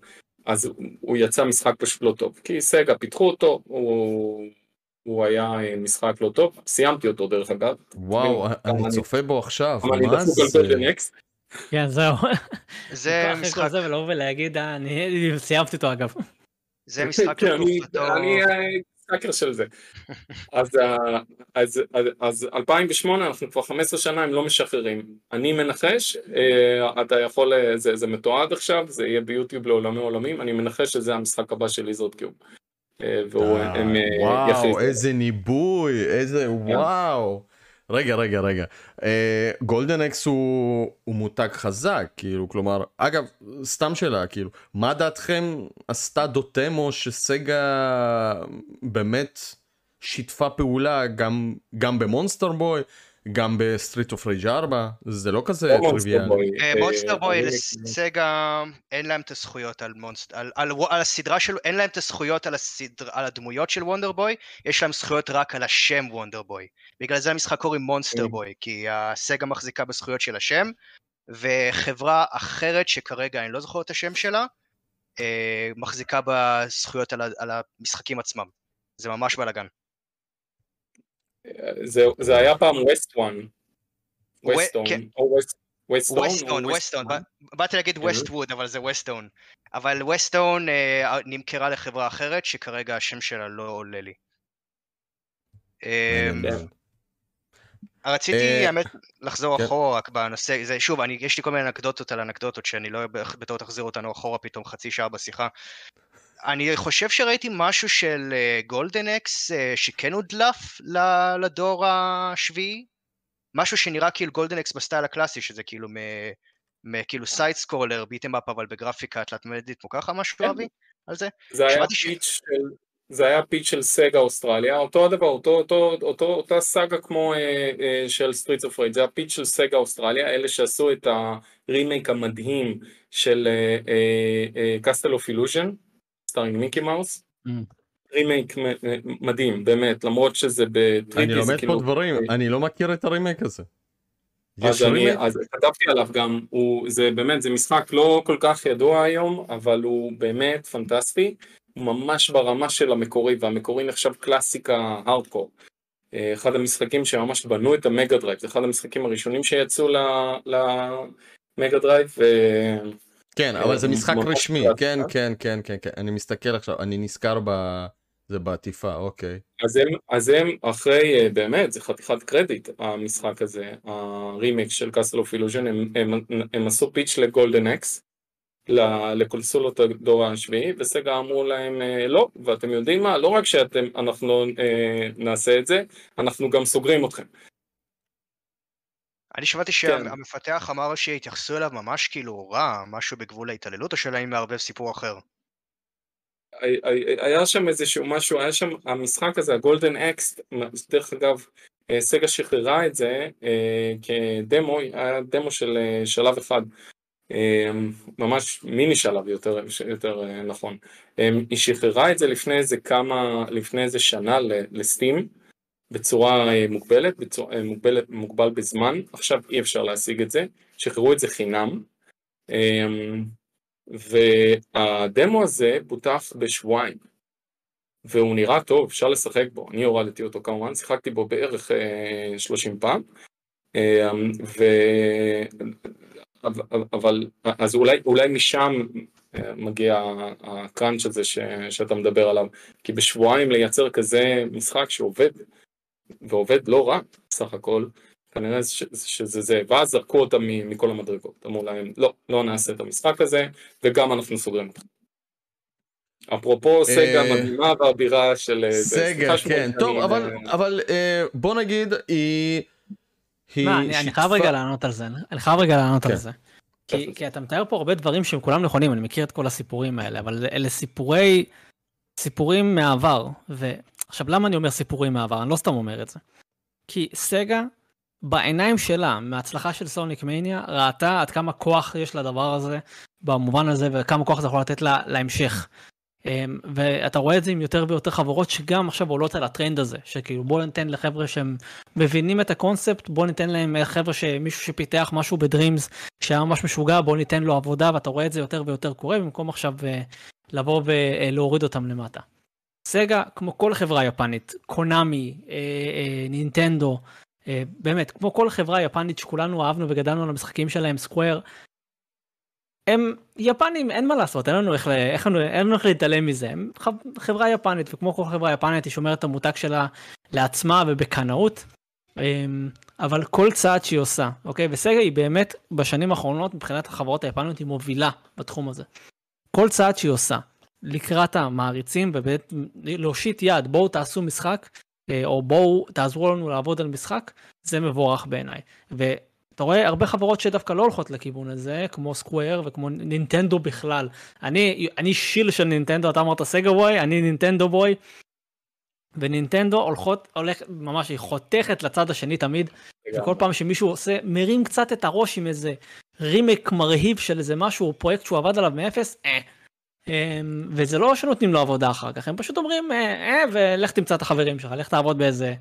אז הוא יצא משחק פשוט לא טוב, כי סגה פיתחו אותו, הוא היה משחק לא טוב, סיימתי אותו דרך אגב. וואו, אני צופה בו עכשיו, מה זה? כן, זהו. זה משחק... זה ולא ולהגיד, אני סיימתי אותו אגב. זה משחק לתקופתו. אני סקר של זה. אז אלפיים ושמונה, אנחנו כבר חמש עשרה שנה, הם לא משחררים. אני מנחש, אתה יכול, זה מתועד עכשיו, זה יהיה ביוטיוב לעולמי עולמים, אני מנחש שזה המשחק הבא של ליזרד קיוב. וואו, איזה ניבוי, איזה וואו. רגע, רגע, רגע. גולדן אקס הוא מותג חזק, כאילו, כלומר, אגב, סתם שאלה, כאילו, מה דעתכם עשתה דוטמו שסגה באמת שיתפה פעולה גם, גם במונסטר בוי, גם בסטריט אוף רייג' ארבע? זה לא כזה טריוויאלי. מונסטר בוי לסגה, אין להם את הזכויות על מונסטר, על הסדרה שלו, אין להם את הזכויות על הדמויות של וונדר בוי, יש להם זכויות רק על השם וונדר בוי. בגלל זה המשחק קוראים מונסטר בוי, כי הסגה מחזיקה בזכויות של השם, וחברה אחרת שכרגע אני לא זוכר את השם שלה, מחזיקה בזכויות על המשחקים עצמם. זה ממש בלגן. זה, זה היה פעם ווסטוון, ווסטון, או ווסטון, ווסטון, ווסטון, באתי להגיד ווסטווד, אבל זה ווסטון, אבל ווסטון נמכרה לחברה אחרת, שכרגע השם שלה לא עולה לי. רציתי לחזור אחורה בנושא, זה שוב, יש לי כל מיני אנקדוטות על אנקדוטות, שאני לא בטור תחזיר אותנו אחורה פתאום חצי שעה בשיחה. אני חושב שראיתי משהו של גולדן אקס שכן הודלף לדור השביעי, משהו שנראה כאילו גולדן אקס בסטייל הקלאסי, שזה כאילו כאילו סייד סקרולר ביטם אפ אבל בגרפיקה תלת-ממדית, כמו ככה משהו אבי על זה? זה היה פיץ' זה היה פיץ' של סגה אוסטרליה, אותו הדבר, אותו, אותו, אותו, אותה סגה כמו אה, אה, של סטריטס אוף רייג', זה היה פיץ' של סגה אוסטרליה, אלה שעשו את הרימייק המדהים של קאסטל אוף אילוז'ן, סטארינג מיקי מאוס, רימייק מדהים, באמת, למרות שזה בטריפי. אני לומד פה דברים, אני לא מכיר את הרימייק הזה. אז אני, אז כתבתי עליו גם, הוא, זה באמת, זה משחק לא כל כך ידוע היום, אבל הוא באמת פנטסטי, הוא ממש ברמה של המקורי, והמקורי נחשב קלאסיקה הארדקור. אחד המשחקים שממש בנו את המגה דרייב, זה אחד המשחקים הראשונים שיצאו למגה דרייב, ו... כן, אבל זה משחק רשמי, כן, כן, כן, כן, אני מסתכל עכשיו, אני נזכר בעטיפה, אוקיי. אז הם אחרי, באמת, זה חתיכת קרדיט, המשחק הזה, הרימייק של Castle of Illusion, הם עשו פיץ' לגולדן אקס, לקונסולות הדור השביעי, וסגה אמרו להם, לא, ואתם יודעים מה, לא רק שאנחנו נעשה את זה, אנחנו גם סוגרים אתכם. אני שמעתי שהמפתח אמר שהתייחסו אליו ממש כאילו רע, משהו בגבול ההתעללות, או שאלה אם מערבב סיפור אחר? היה שם איזשהו משהו, היה שם המשחק הזה, הגולדן אקס, דרך אגב, סגה שחררה את זה כדמו, היה דמו של שלב אחד, ממש מיני שלב יותר, יותר נכון. היא שחררה את זה לפני איזה כמה, לפני איזה שנה לסטים, בצורה מוגבלת, בצורה, מוגבלת, מוגבל בזמן, עכשיו אי אפשר להשיג את זה, שחררו את זה חינם, והדמו הזה בוטף בשבועיים, והוא נראה טוב, אפשר לשחק בו, אני הורדתי אותו כמובן, שיחקתי בו בערך שלושים פעם, ו... אבל, אז אולי, אולי משם מגיע הקרנץ' הזה ש... שאתה מדבר עליו, כי בשבועיים לייצר כזה משחק שעובד, ועובד לא רע, סך הכל, כנראה שזה זה, ואז זרקו אותם מכל המדרגות, אמרו להם, לא, לא נעשה את המשחק הזה, וגם אנחנו סוגרים אותם. אפרופו סגה מדהימה והבירה של... סגה, כן, טוב, אבל בוא נגיד, היא... אני חייב רגע לענות על זה, אני חייב רגע לענות על זה. כי אתה מתאר פה הרבה דברים שהם כולם נכונים, אני מכיר את כל הסיפורים האלה, אבל אלה סיפורי... סיפורים מהעבר, ו... עכשיו, למה אני אומר סיפורים מהעבר? אני לא סתם אומר את זה. כי סגה, בעיניים שלה, מההצלחה של סוניק מניה, ראתה עד כמה כוח יש לדבר הזה, במובן הזה, וכמה כוח זה יכול לתת לה, להמשך. ואתה רואה את זה עם יותר ויותר חברות, שגם עכשיו עולות על הטרנד הזה, שכאילו בוא ניתן לחבר'ה שהם מבינים את הקונספט, בוא ניתן להם לחבר'ה שמישהו שפיתח משהו בדרימס, שהיה ממש משוגע, בוא ניתן לו עבודה, ואתה רואה את זה יותר ויותר קורה, במקום עכשיו לבוא ולהוריד אותם למטה. סגה, כמו כל חברה יפנית, קונאמי, אה, אה, נינטנדו, אה, באמת, כמו כל חברה יפנית שכולנו אהבנו וגדלנו על המשחקים שלהם, סקוואר, הם יפנים, אין מה לעשות, אין לנו איך, איך, אין לנו איך להתעלם מזה, הם חברה יפנית, וכמו כל חברה יפנית היא שומרת את המותג שלה לעצמה ובקנאות, אה, אבל כל צעד שהיא עושה, אוקיי? וסגה היא באמת בשנים האחרונות מבחינת החברות היפניות היא מובילה בתחום הזה. כל צעד שהיא עושה, לקראת המעריצים ובאמת להושיט יד, בואו תעשו משחק או בואו תעזרו לנו לעבוד על משחק, זה מבורך בעיניי. ואתה רואה הרבה חברות שדווקא לא הולכות לכיוון הזה, כמו סקוואר וכמו נינטנדו בכלל. אני, אני שיל של נינטנדו, אתה אמרת סגה בוי, אני נינטנדו בוי, ונינטנדו הולכות, הולכת, ממש היא חותכת לצד השני תמיד, וכל פעם שמישהו עושה, מרים קצת את הראש עם איזה רימק מרהיב של איזה משהו, או פרויקט שהוא עבד עליו מאפס, אה. וזה לא שנותנים לו עבודה אחר כך, הם פשוט אומרים, אה, ולך תמצא את החברים שלך, לך תעבוד באיזה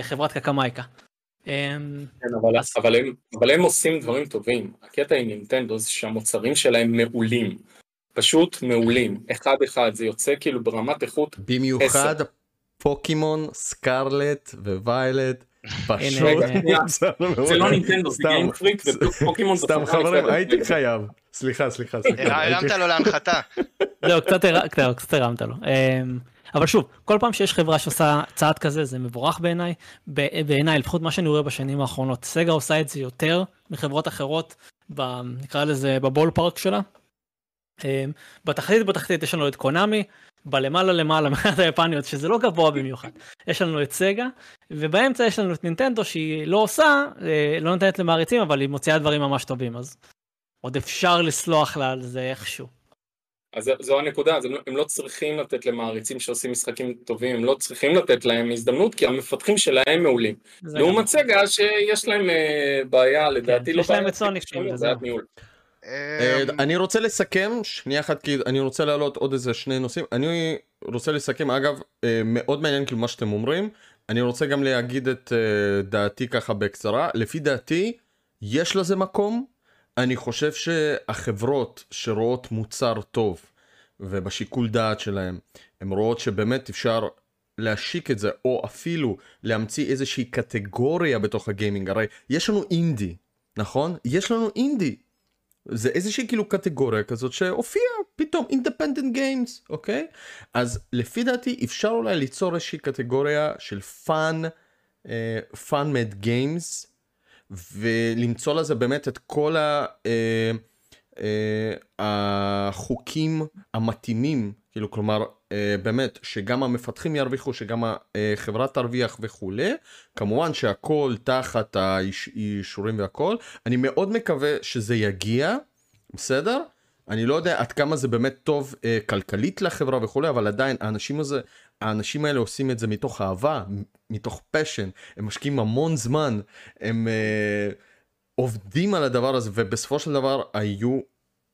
חברת קקמייקה. אבל הם עושים דברים טובים. הקטע עם נינטנדו זה שהמוצרים שלהם מעולים, פשוט מעולים, אחד אחד, זה יוצא כאילו ברמת איכות עשר. במיוחד פוקימון, סקרלט וויילט, פשוט זה לא נינטנדו, זה גיים פריק ופוקימון. סתם חברים, הייתי חייב, סליחה, סליחה, הרמת לו להנחתה. לא, קצת הרמת לו. אבל שוב, כל פעם שיש חברה שעושה צעד כזה, זה מבורך בעיניי, בעיניי, לפחות מה שאני רואה בשנים האחרונות. סגה עושה את זה יותר מחברות אחרות, נקרא לזה בבול פארק שלה. בתחתית, בתחתית יש לנו את קונאמי, בלמעלה למעלה מהחברות היפניות, שזה לא גבוה במיוחד. יש לנו את סגה, ובאמצע יש לנו את נינטנדו, שהיא לא עושה, לא נותנת למעריצים, אבל היא מוציאה דברים ממש טובים, אז עוד אפשר לסלוח לה על זה איכשהו. אז זו הנקודה, אז הם לא צריכים לתת למעריצים שעושים משחקים טובים, הם לא צריכים לתת להם הזדמנות, כי המפתחים שלהם מעולים. לעומת סגה שיש להם בעיה, לדעתי לא בעיה. יש להם את סוניק, זה ניהול. אני רוצה לסכם, שנייה אחת, כי אני רוצה להעלות עוד איזה שני נושאים. אני רוצה לסכם, אגב, מאוד מעניין כאילו מה שאתם אומרים. אני רוצה גם להגיד את דעתי ככה בקצרה. לפי דעתי, יש לזה מקום. אני חושב שהחברות שרואות מוצר טוב, ובשיקול דעת שלהם, הן רואות שבאמת אפשר להשיק את זה, או אפילו להמציא איזושהי קטגוריה בתוך הגיימינג. הרי יש לנו אינדי, נכון? יש לנו אינדי. זה איזושהי כאילו קטגוריה כזאת שהופיע פתאום, independent games, אוקיי? אז לפי דעתי אפשר אולי ליצור איזושהי קטגוריה של fun, fun made games, ולמצוא לזה באמת את כל ה, אה, אה, החוקים המתאימים, כאילו, כלומר, אה, באמת, שגם המפתחים ירוויחו, שגם החברה תרוויח וכולי, כמובן שהכל תחת האישורים והכל, אני מאוד מקווה שזה יגיע, בסדר? אני לא יודע עד כמה זה באמת טוב אה, כלכלית לחברה וכולי, אבל עדיין האנשים הזה, האנשים האלה עושים את זה מתוך אהבה, מתוך פשן, הם משקיעים המון זמן, הם אה, עובדים על הדבר הזה, ובסופו של דבר היו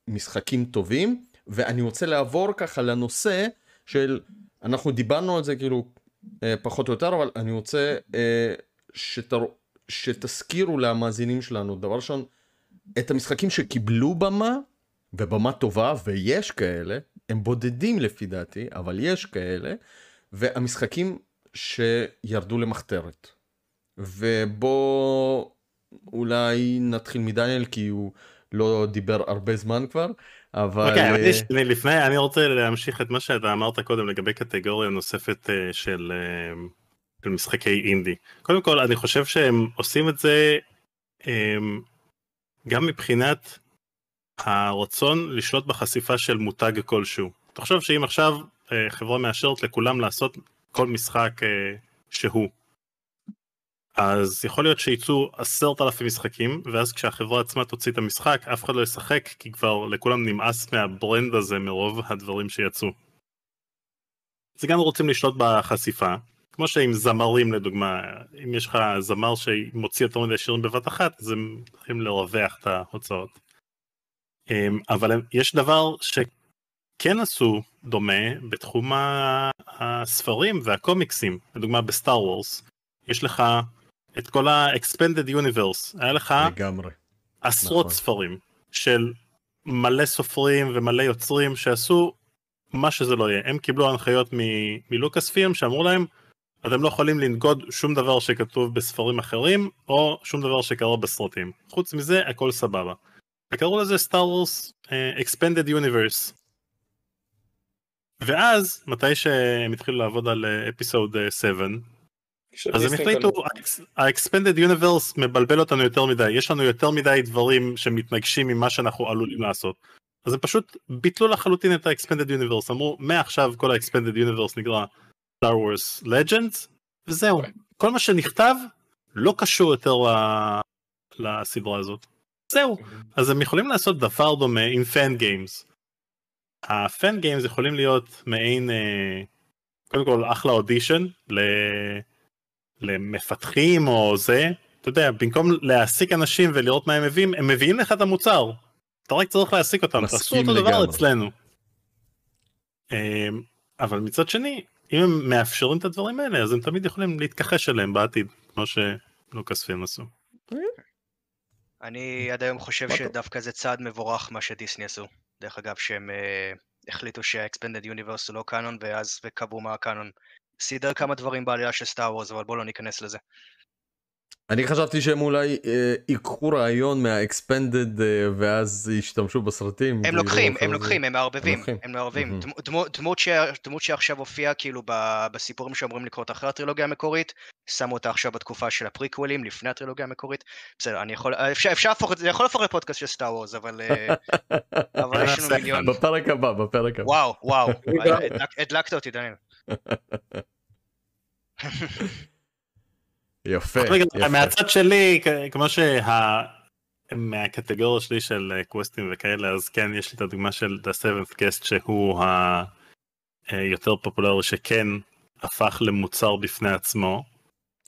משחקים טובים, ואני רוצה לעבור ככה לנושא של, אנחנו דיברנו על זה כאילו אה, פחות או יותר, אבל אני רוצה אה, שת, שתזכירו למאזינים שלנו, דבר ראשון, את המשחקים שקיבלו במה, ובמה טובה, ויש כאלה, הם בודדים לפי דעתי, אבל יש כאלה, והמשחקים שירדו למחתרת. ובוא אולי נתחיל מדניאל, כי הוא לא דיבר הרבה זמן כבר, אבל... אוקיי, לפני, אני רוצה להמשיך את מה שאתה אמרת קודם, לגבי קטגוריה נוספת של משחקי אינדי. קודם כל, אני חושב שהם עושים את זה גם מבחינת... הרצון לשלוט בחשיפה של מותג כלשהו. אתה חושב שאם עכשיו חברה מאשרת לכולם לעשות כל משחק שהוא, אז יכול להיות שייצאו עשרת אלפים משחקים, ואז כשהחברה עצמה תוציא את המשחק, אף אחד לא ישחק, כי כבר לכולם נמאס מהברנד הזה מרוב הדברים שיצאו. אז גם רוצים לשלוט בחשיפה, כמו שעם זמרים לדוגמה, אם יש לך זמר שמוציא יותר מדי שירים בבת אחת, אז הם צריכים לרווח את ההוצאות. אבל יש דבר שכן עשו דומה בתחום הספרים והקומיקסים, לדוגמה בסטאר וורס, יש לך את כל ה-Expanded Universe, היה לך לגמרי. עשרות נכון. ספרים של מלא סופרים ומלא יוצרים שעשו מה שזה לא יהיה, הם קיבלו הנחיות מ- מלוקספילם שאמרו להם, אתם לא יכולים לנגוד שום דבר שכתוב בספרים אחרים, או שום דבר שקרה בסרטים, חוץ מזה הכל סבבה. וקראו לזה Star Wars uh, Expanded Universe. ואז, מתי שהם התחילו לעבוד על אפיסוד uh, שבע, אז הם החליטו, ה-Expanded Universe מבלבל אותנו יותר מדי, יש לנו יותר מדי דברים שמתנגשים ממה שאנחנו עלולים לעשות. אז הם פשוט ביטלו לחלוטין את ה-Expanded Universe, אמרו, מעכשיו כל ה-Expanded Universe נקרא Star Wars Legends, וזהו. כל מה שנכתב לא קשור יותר לסדרה הזאת. זהו, אז הם יכולים לעשות דבר דומה עם פן גיימס. הפן גיימס יכולים להיות מעין, קודם כל אחלה אודישן למפתחים או זה, אתה יודע, במקום להעסיק אנשים ולראות מה הם מביאים, הם מביאים לך את המוצר, אתה רק צריך להעסיק אותם, תעשו אותו דבר אצלנו. אבל מצד שני, אם הם מאפשרים את הדברים האלה, אז הם תמיד יכולים להתכחש אליהם בעתיד, כמו שלוקספילם עשו. אני עד היום חושב שדווקא זה צעד מבורך מה שדיסני עשו. דרך אגב שהם החליטו שה-Expanded Universe הוא לא קאנון, ואז קבעו מה הקאנון. סידר כמה דברים בעלייה של סטאר וורז, אבל בואו לא ניכנס לזה. אני חשבתי שהם אולי יקחו רעיון מה-Expanded ואז ישתמשו בסרטים. הם לוקחים, הם לוקחים, הם מערבבים, הם מערבבים. דמות שעכשיו הופיעה כאילו בסיפורים שאומרים לקרות אחרי הטרילוגיה המקורית, שמו אותה עכשיו בתקופה של הפריקוולים, לפני הטרילוגיה המקורית. בסדר, אני יכול, אפשר להפוך את זה, אני יכול להפוך לפודקאסט של סטאר וורז, אבל יש לנו מיליון. בפרק הבא, בפרק הבא. וואו, וואו, הדלקת אותי, דניאל. יפה. מהצד שלי, כמו שה מהקטגוריה שלי של קווסטים וכאלה, אז כן יש לי את הדוגמה של The seventh Guest שהוא היותר פופולרי, שכן הפך למוצר בפני עצמו.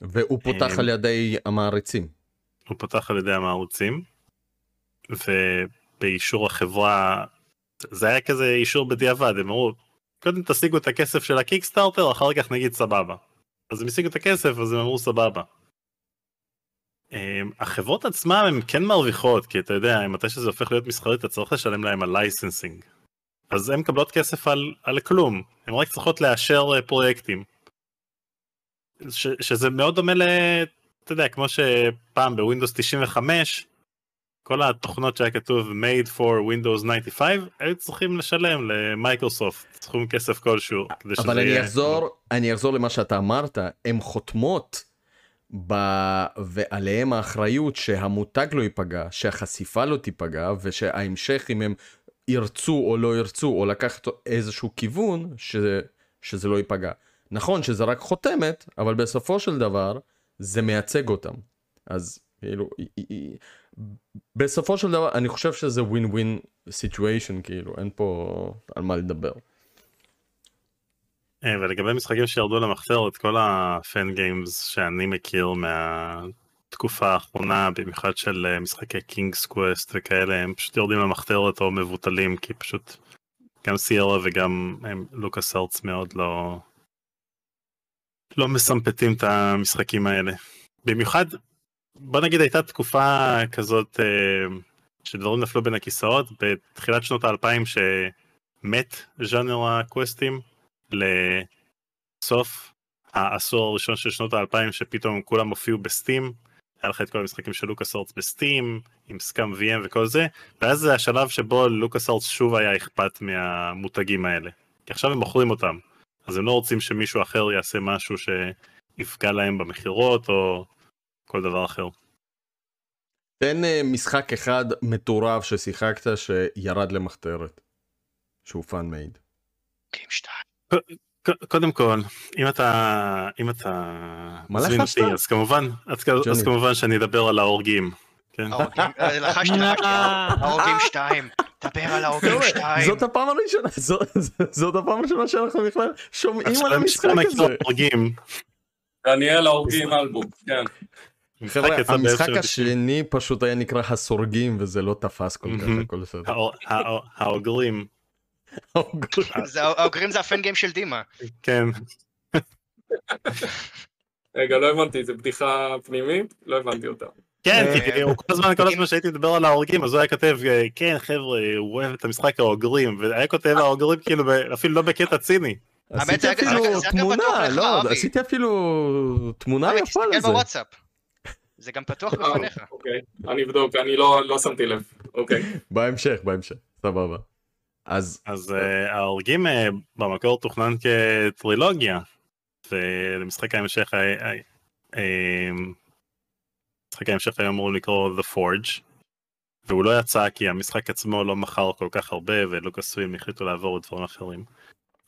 והוא פותח על ידי המעריצים. הוא פותח על ידי המעריצים, ובאישור החברה, זה היה כזה אישור בדיעבד, הם אמרו, קודם תשיגו את הכסף של הקיקסטארטר, אחר כך נגיד סבבה. אז הם השיגו את הכסף, אז הם אמרו סבבה. החברות עצמם הן כן מרוויחות, כי אתה יודע, מתי שזה הופך להיות מסחרית, אתה צריך לשלם להם על לייסנסינג. אז הן מקבלות כסף על, על כלום, הן רק צריכות לאשר פרויקטים. ש, שזה מאוד דומה ל... אתה יודע, כמו שפעם בווינדוס תשעים וחמש, כל התוכנות שהיה כתוב made for Windows תשעים וחמש, היו צריכים לשלם למייקרוסופט, צריכים כסף כלשהו. אבל אני אחזור, אני אחזור למה שאתה אמרת, הן חותמות ב... ועליהם האחריות שהמותג לא ייפגע, שהחשיפה לא תיפגע, ושההמשך אם הם ירצו או לא ירצו, או לקחת איזשהו כיוון, שזה, שזה לא ייפגע. נכון שזה רק חותמת, אבל בסופו של דבר, זה מייצג אותם. אז כאילו, בסופו של דבר, אני חושב שזה win-win situation, כאילו, אין פה על מה לדבר. ולגבי משחקים שירדו למחזור, את כל הפן גיימס שאני מכיר מהתקופה האחרונה, במיוחד של משחקי קינגס קווסט וכאלה, הם פשוט יורדים למחתרת או מבוטלים, כי פשוט גם סיירה וגם לוקאס ארטס מאוד לא, לא מסמפטים את המשחקים האלה. במיוחד, בוא נגיד, הייתה תקופה כזאת שדברים נפלו בין הכיסאות, בתחילת שנות האלפיים שמת ז'אנר הקווסטים, לסוף העשור הראשון של שנות האלפיים שפתאום כולם הופיעו בסטים, היה לך את כל המשחקים של לוקאס ארטס בסטים עם סקאם וי אם וכל זה, ואז זה השלב שבו לוקאס ארטס שוב היה אכפת מהמותגים האלה, כי עכשיו הם מוכרים אותם, אז הם לא רוצים שמישהו אחר יעשה משהו שיפגע להם במחירות או כל דבר אחר. תן משחק אחד מטורף ששיחקת שירד למחתרת שהוא פאן מייד. גיים שתיים. קודם כל, אם אתה, אם אתה מזמין אותי, אז כמובן, אז כמובן שאני אדבר על האורגים. לחשתי, לחשתי, האורגים שתיים, דבר על האורגים שתיים. זאת הפעם הראשונה, זאת הפעם הראשונה שאנחנו בכלל שומעים על המשחק הזה. דניאל האורגים אלבו, כן. חבר'ה, המשחק השני פשוט היה נקרא הסורגים, וזה לא תפס כל כך, הכל בסדר. האוגרים. האוגרים זה הפן גיים של דימה. כן. רגע, לא הבנתי, זה בדיחה פנימית? לא הבנתי אותה. כן, כי כל הזמן, כל הזמן שהייתי מדבר על האוגרים, אז הוא היה כותב, כן חבר'ה, הוא אוהב את המשחק האוגרים, והיה כותב האוגרים כאילו, אפילו לא בקטע ציני. עשיתי אפילו תמונה, לא, עשיתי אפילו תמונה יפה לזה. תסתכל בוואטסאפ. זה גם פתוח בפניך. אוקיי, אני אבדוק, אני לא שמתי לב. אוקיי. בהמשך, בהמשך, סבבה. אז, אז uh, ההורגים uh, במקור תוכנן כטרילוגיה, ולמשחק ההמשך, המשחק ההמשך היה אמור לקרוא The Forge, והוא לא יצא כי המשחק עצמו לא מכר כל כך הרבה, ולוקאספילם החליטו לעבור לדברים אחרים.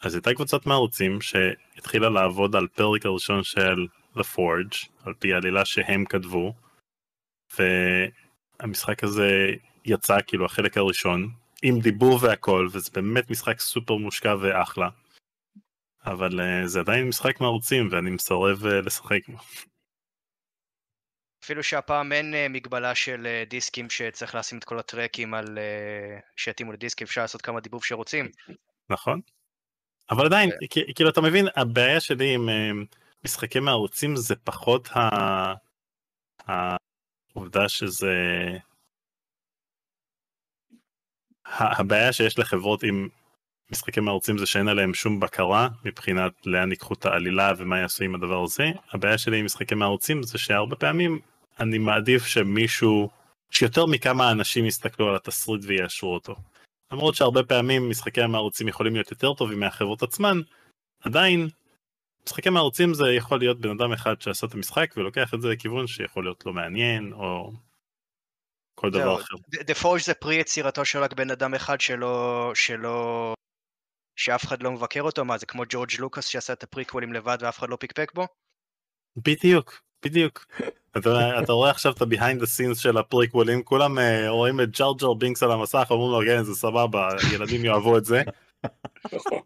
אז הייתה קבוצת מעריצים שהתחילה לעבוד על פרק הראשון של The Forge, על פי העלילה שהם כתבו, והמשחק הזה יצא כאילו החלק הראשון, עם דיבור והכל, וזה באמת משחק סופר מושקע ואחלה. אבל uh, זה עדיין משחק מערוצים, ואני מסרב uh, לשחק. אפילו שהפעם אין uh, מגבלה של uh, דיסקים שצריך לשים את כל הטרקים על... Uh, שיתימו לדיסקים, אפשר לעשות כמה דיבוב שרוצים. נכון. אבל עדיין, okay. כ- כאילו אתה מבין, הבעיה שלי עם uh, משחקים מערוצים זה פחות ה- העובדה שזה... הבעיה שיש לחברות עם משחקים מערוצים זה שאין עליהם שום בקרה, מבחינת לאן יקחו את העלילה ומה יעשו עם הדבר הזה. הבעיה שלי עם משחקים מערוצים זה שהרבה פעמים אני מעדיף שמישהו, שיותר מכמה אנשים יסתכלו על התסריט ויאשרו אותו. למרות שהרבה פעמים משחקי המערוצים יכולים להיות יותר טובים מהחברות עצמן, עדיין משחקי מערוצים זה יכול להיות בן אדם אחד שעשה את המשחק ולוקח את זה לכיוון שיכול להיות לא מעניין או... כל דבר אחר. The Forge זה פרי יצירתו של רק בן אדם אחד שלא, שלא, שאף אחד לא מבקר אותו, מה זה כמו ג'ורג' לוקאס שעשה את הפריקוולים לבד ואף אחד לא פיקפק בו? בדיוק, בדיוק. אתה רואה עכשיו את ה-behind the scenes של הפריקוולים, כולם רואים את ג'ר ג'ר בינקס על המסך, אומרים לו, כן, זה סבבה, ילדים יאהבו את זה. נכון.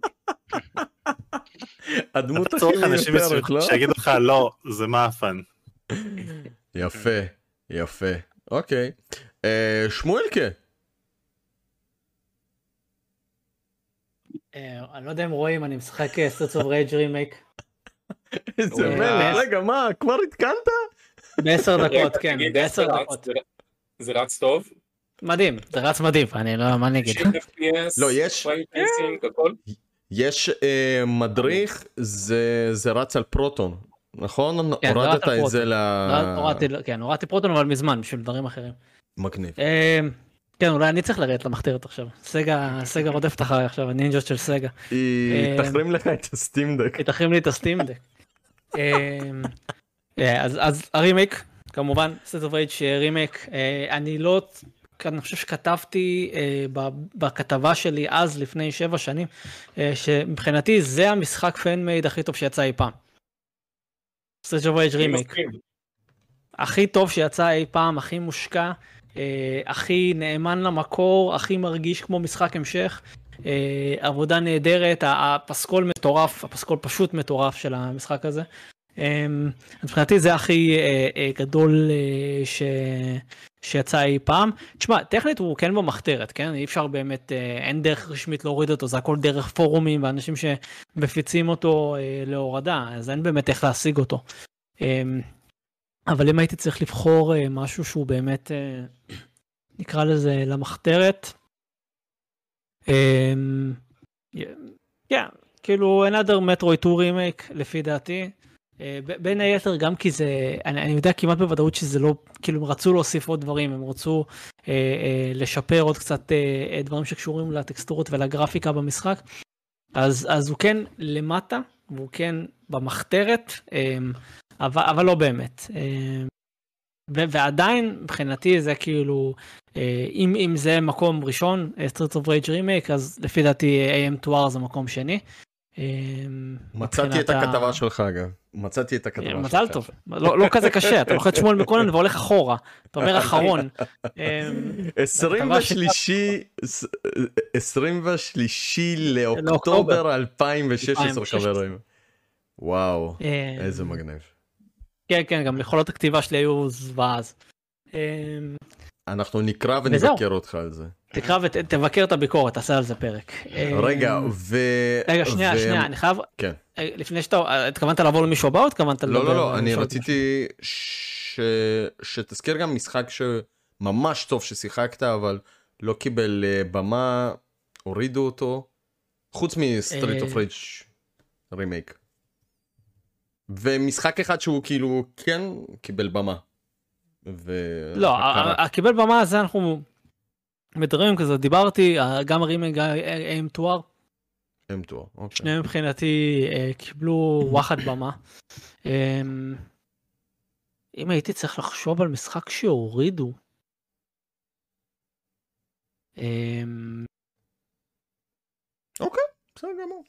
הדמות הכי מיותרת, לא? שיגידו לך, לא, זה מאפן. יפה, יפה. אוקיי. שמואלקה. אני לא יודע אם רואים, אני משחק Streets of Rage Remake. איזה מלך, רגע, מה, כבר התקנת? בעשר דקות, כן, בעשר דקות. זה רץ טוב? מדהים, זה רץ מדהים, אני לא, מה נגיד? לא, יש... יש מדריך, זה רץ על פרוטון, נכון? הורדת את זה ל... כן, הורדתי פרוטון, אבל מזמן, בשביל דברים אחרים. מגניב. כן, אולי אני צריך לרדת למחתרת עכשיו. סגה, סגה רודפת אחרי עכשיו, הנינג'ות של סגה. היא תחרים לך את הסטימדק. היא תחרים לי את הסטימדק. אז הרימייק, כמובן, Streets of Rage רימייק. אני לא, אני חושב שכתבתי בכתבה שלי אז, לפני שבע שנים, שמבחינתי זה המשחק פן-מייד הכי טוב שיצא אי פעם. Streets of Rage רימייק. הכי טוב שיצא אי פעם, הכי מושקע. הכי נאמן למקור, הכי מרגיש כמו משחק המשך, עבודה נהדרת, הפסקול מטורף, הפסקול פשוט מטורף של המשחק הזה. מבחינתי זה הכי גדול שיצא אי פעם. תשמע, טכנית הוא כן במחתרת, כן? אי אפשר באמת, אין דרך רשמית להוריד אותו, זה הכל דרך פורומים ואנשים שמפיצים אותו להורדה, אז אין באמת איך להשיג אותו. אבל אם הייתי צריך לבחור משהו שהוא באמת, נקרא לזה למחתרת, כן, כאילו Another Metroid two Remake, לפי דעתי, בין היתר גם כי זה, אני יודע כמעט בוודאות שזה לא, כאילו הם רצו להוסיף עוד דברים, הם רצו לשפר עוד קצת דברים שקשורים לטקסטורות ולגרפיקה במשחק, אז הוא כן למטה, והוא כן במחתרת, אבל, אבל לא באמת, ו- ועדיין מבחינתי זה כאילו, אם, אם זה מקום ראשון, Streets of Rage Remake, אז לפי דעתי A M two R זה מקום שני. מצאתי את הכתבה ה... שלך אגב, מצאתי את הכתבה שלך. מצל טוב, לא, לא כזה קשה, אתה לוחץ שמואל מקונן והולך אחורה, אתה אומר אחרון. עשרים ושלוש לאוקטובר אלפיים ושש עשרה חברים. וואו, איזה מגניב. כן, כן, גם יכולות הכתיבה שלי היו זוואז. אנחנו נקרא ונבקר אותך על זה. תקרא ותבקר את הביקורת, תעשה על זה פרק. רגע, ו... רגע, שנייה, שנייה, אני חייב... כן. לפני שאתה... התכוונת לעבור למישהו הבא או התכוונת... לא, לא, לא, אני רציתי שתזכיר גם משחק שממש טוב ששיחקת, אבל לא קיבל במה, הורידו אותו, חוץ מ-Streets of Rage Remake. ומשחק אחד שהוא כאילו כן קיבל במה. לא, הקיבל במה הזה אנחנו מדברים כזה, דיברתי, גם הרימייק A M two R. A M two R, אוקיי. שניהם מבחינתי קיבלו וואחד במה. אם הייתי צריך לחשוב על משחק שהורידו, אוקיי, בסדר גמור.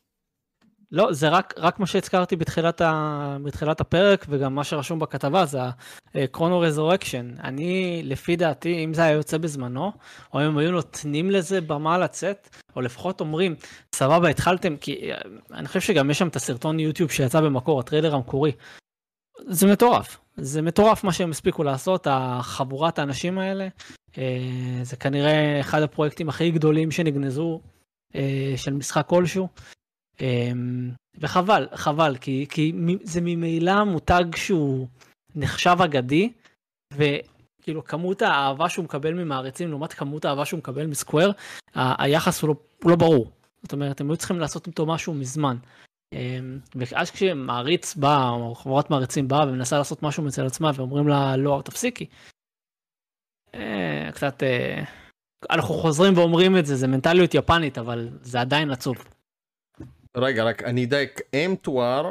לא, זה רק, רק מה שהזכרתי בתחילת, ה, בתחילת הפרק, וגם מה שרשום בכתבה, זה ה-Chrono Resurrection. אני, לפי דעתי, אם זה היה יוצא בזמנו, או אם היו נותנים לזה במה לצאת, או לפחות אומרים, סבבה, התחלתם, כי אני חושב שגם יש שם את הסרטון יוטיוב שיצא במקור, הטריילר המקורי. זה מטורף. זה מטורף מה שהם הספיקו לעשות, החבורת האנשים האלה. זה כנראה אחד הפרויקטים הכי גדולים שנגנזו, של משחק כלשהו. וחבל, חבל, כי, כי זה ממילא מותג שהוא נחשב אגדי, וכאילו כמות האהבה שהוא מקבל ממעריצים, לעומת כמות האהבה שהוא מקבל מסקוואר, היחס הוא לא, הוא לא ברור. זאת אומרת, הם היו צריכים לעשות אותו משהו מזמן. ואז כשמעריץ בא, או חברת מעריצים באה, ומנסה לעשות משהו מצל עצמה, ואומרים לה, לא, תפסיקי. קצת, אנחנו חוזרים ואומרים את זה, זה מנטליות יפנית, אבל זה עדיין עצוב. רגע, רק אני אדייק, A M two R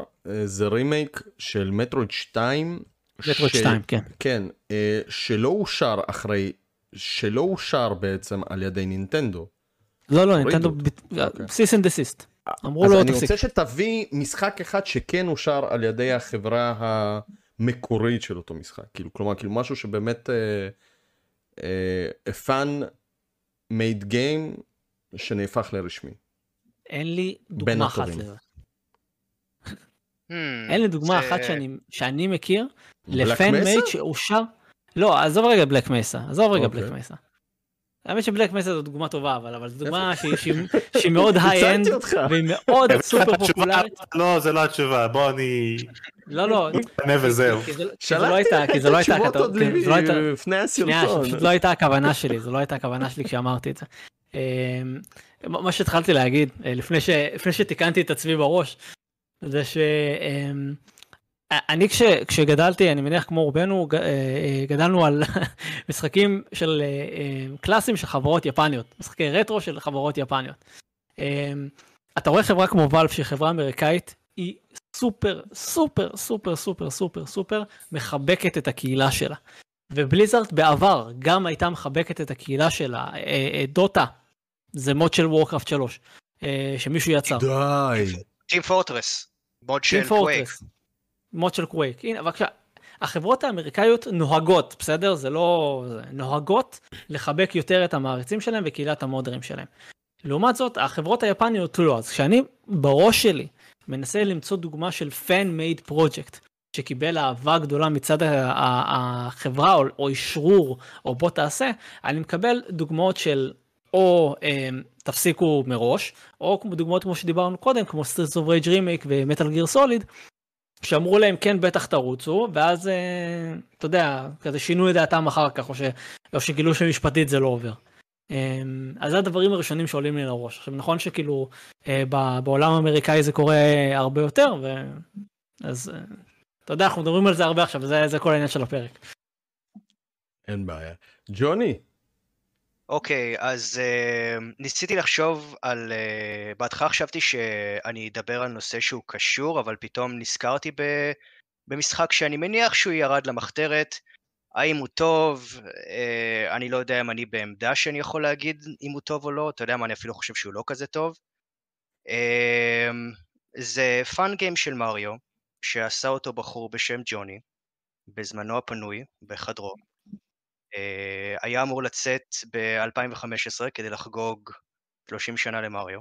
זה רימייק של מטרויד שתיים. מטרויד שתיים, כן. כן, שלא אושר אחרי, שלא אושר בעצם על ידי נינטנדו. לא, לא, נינטנדו, סיס אנד דסיסט. אמרו לו, תפסיק. אז אני רוצה שתביא משחק אחד שכן אושר על ידי החברה מקורית של אותו משחק, כאילו, כלומר, כאילו משהו שבאמת uh, uh, a fan-made game שנהפך לרשמי. אין לי דוגמה אחת לזה. אין לי דוגמה אחת שאני מכיר לפן-made שאושר. לא, עזוב רגע בלק מסה, עזוב רגע בלק מסה. האמת שבלק מסה זו דוגמה טובה, אבל זו דוגמה שהיא מאוד היי-אנד, והיא מאוד סופר פופולרית. לא, זה לא התשובה, בוא אני... לא, לא. כי זו לא הייתה, כי זו לא הייתה... שנייה, פשוט לא הייתה הכוונה שלי, זו לא הייתה הכוונה שלי כשאמרתי את זה. מה שהתחלתי להגיד, לפני שתיקנתי את עצמי בראש, זה ש... אני כש, כשגדלתי, אני מניח כמו רובנו, גדלנו על משחקים של קלאסים של חברות יפניות, משחקי רטרו של חברות יפניות. אתה רואה חברה כמו ואלף, שהיא חברה אמריקאית, היא סופר, סופר, סופר, סופר, סופר, סופר, מחבקת את הקהילה שלה. ובליזארד בעבר גם הייתה מחבקת את הקהילה שלה, דוטה, זה מוד של וורקראפט שלוש, שמישהו יצר. די. טים פורטרס, מוד של קווייק. מוד של קווייק. הנה, בבקשה, החברות האמריקאיות נוהגות, בסדר? זה לא... נוהגות לחבק יותר את המעריצים שלהם וקהילת המודרים שלהם. לעומת זאת, החברות היפניות לא. אז כשאני בראש שלי מנסה למצוא דוגמה של fan-made project, שקיבל אהבה גדולה מצד החברה, או אישרור, או בוא תעשה, אני מקבל דוגמאות של או תפסיקו מראש, או דוגמאות כמו שדיברנו קודם, כמו Streets of Rage Remake ומטל גיר סוליד, שאמרו להם כן בטח תרוצו, ואז, אתה יודע, כזה שינו את דעתם אחר כך, או שגילו שמשפטית זה לא עובר. אז זה הדברים הראשונים שעולים לי לראש. עכשיו נכון שכאילו בעולם האמריקאי זה קורה הרבה יותר, אז אתה יודע, אנחנו מדברים על זה הרבה עכשיו, זה כל העניין של הפרק. אין בעיה. ג'וני. אוקיי, אז ניסיתי לחשוב על... בהתחלה חשבתי שאני אדבר על נושא שהוא קשור, אבל פתאום נזכרתי במשחק שאני מניח שהוא ירד למחתרת. האם הוא טוב? אני לא יודע אם אני בעמדה שאני יכול להגיד אם הוא טוב או לא. אתה יודע מה, אני אפילו חושב שהוא לא כזה טוב. זה פאן גיים של מריו, שעשה אותו בחור בשם ג'וני, בזמנו הפנוי, בחדרו. היה אמור לצאת ב-אלפיים וחמש עשרה כדי לחגוג שלושים שנה למריו.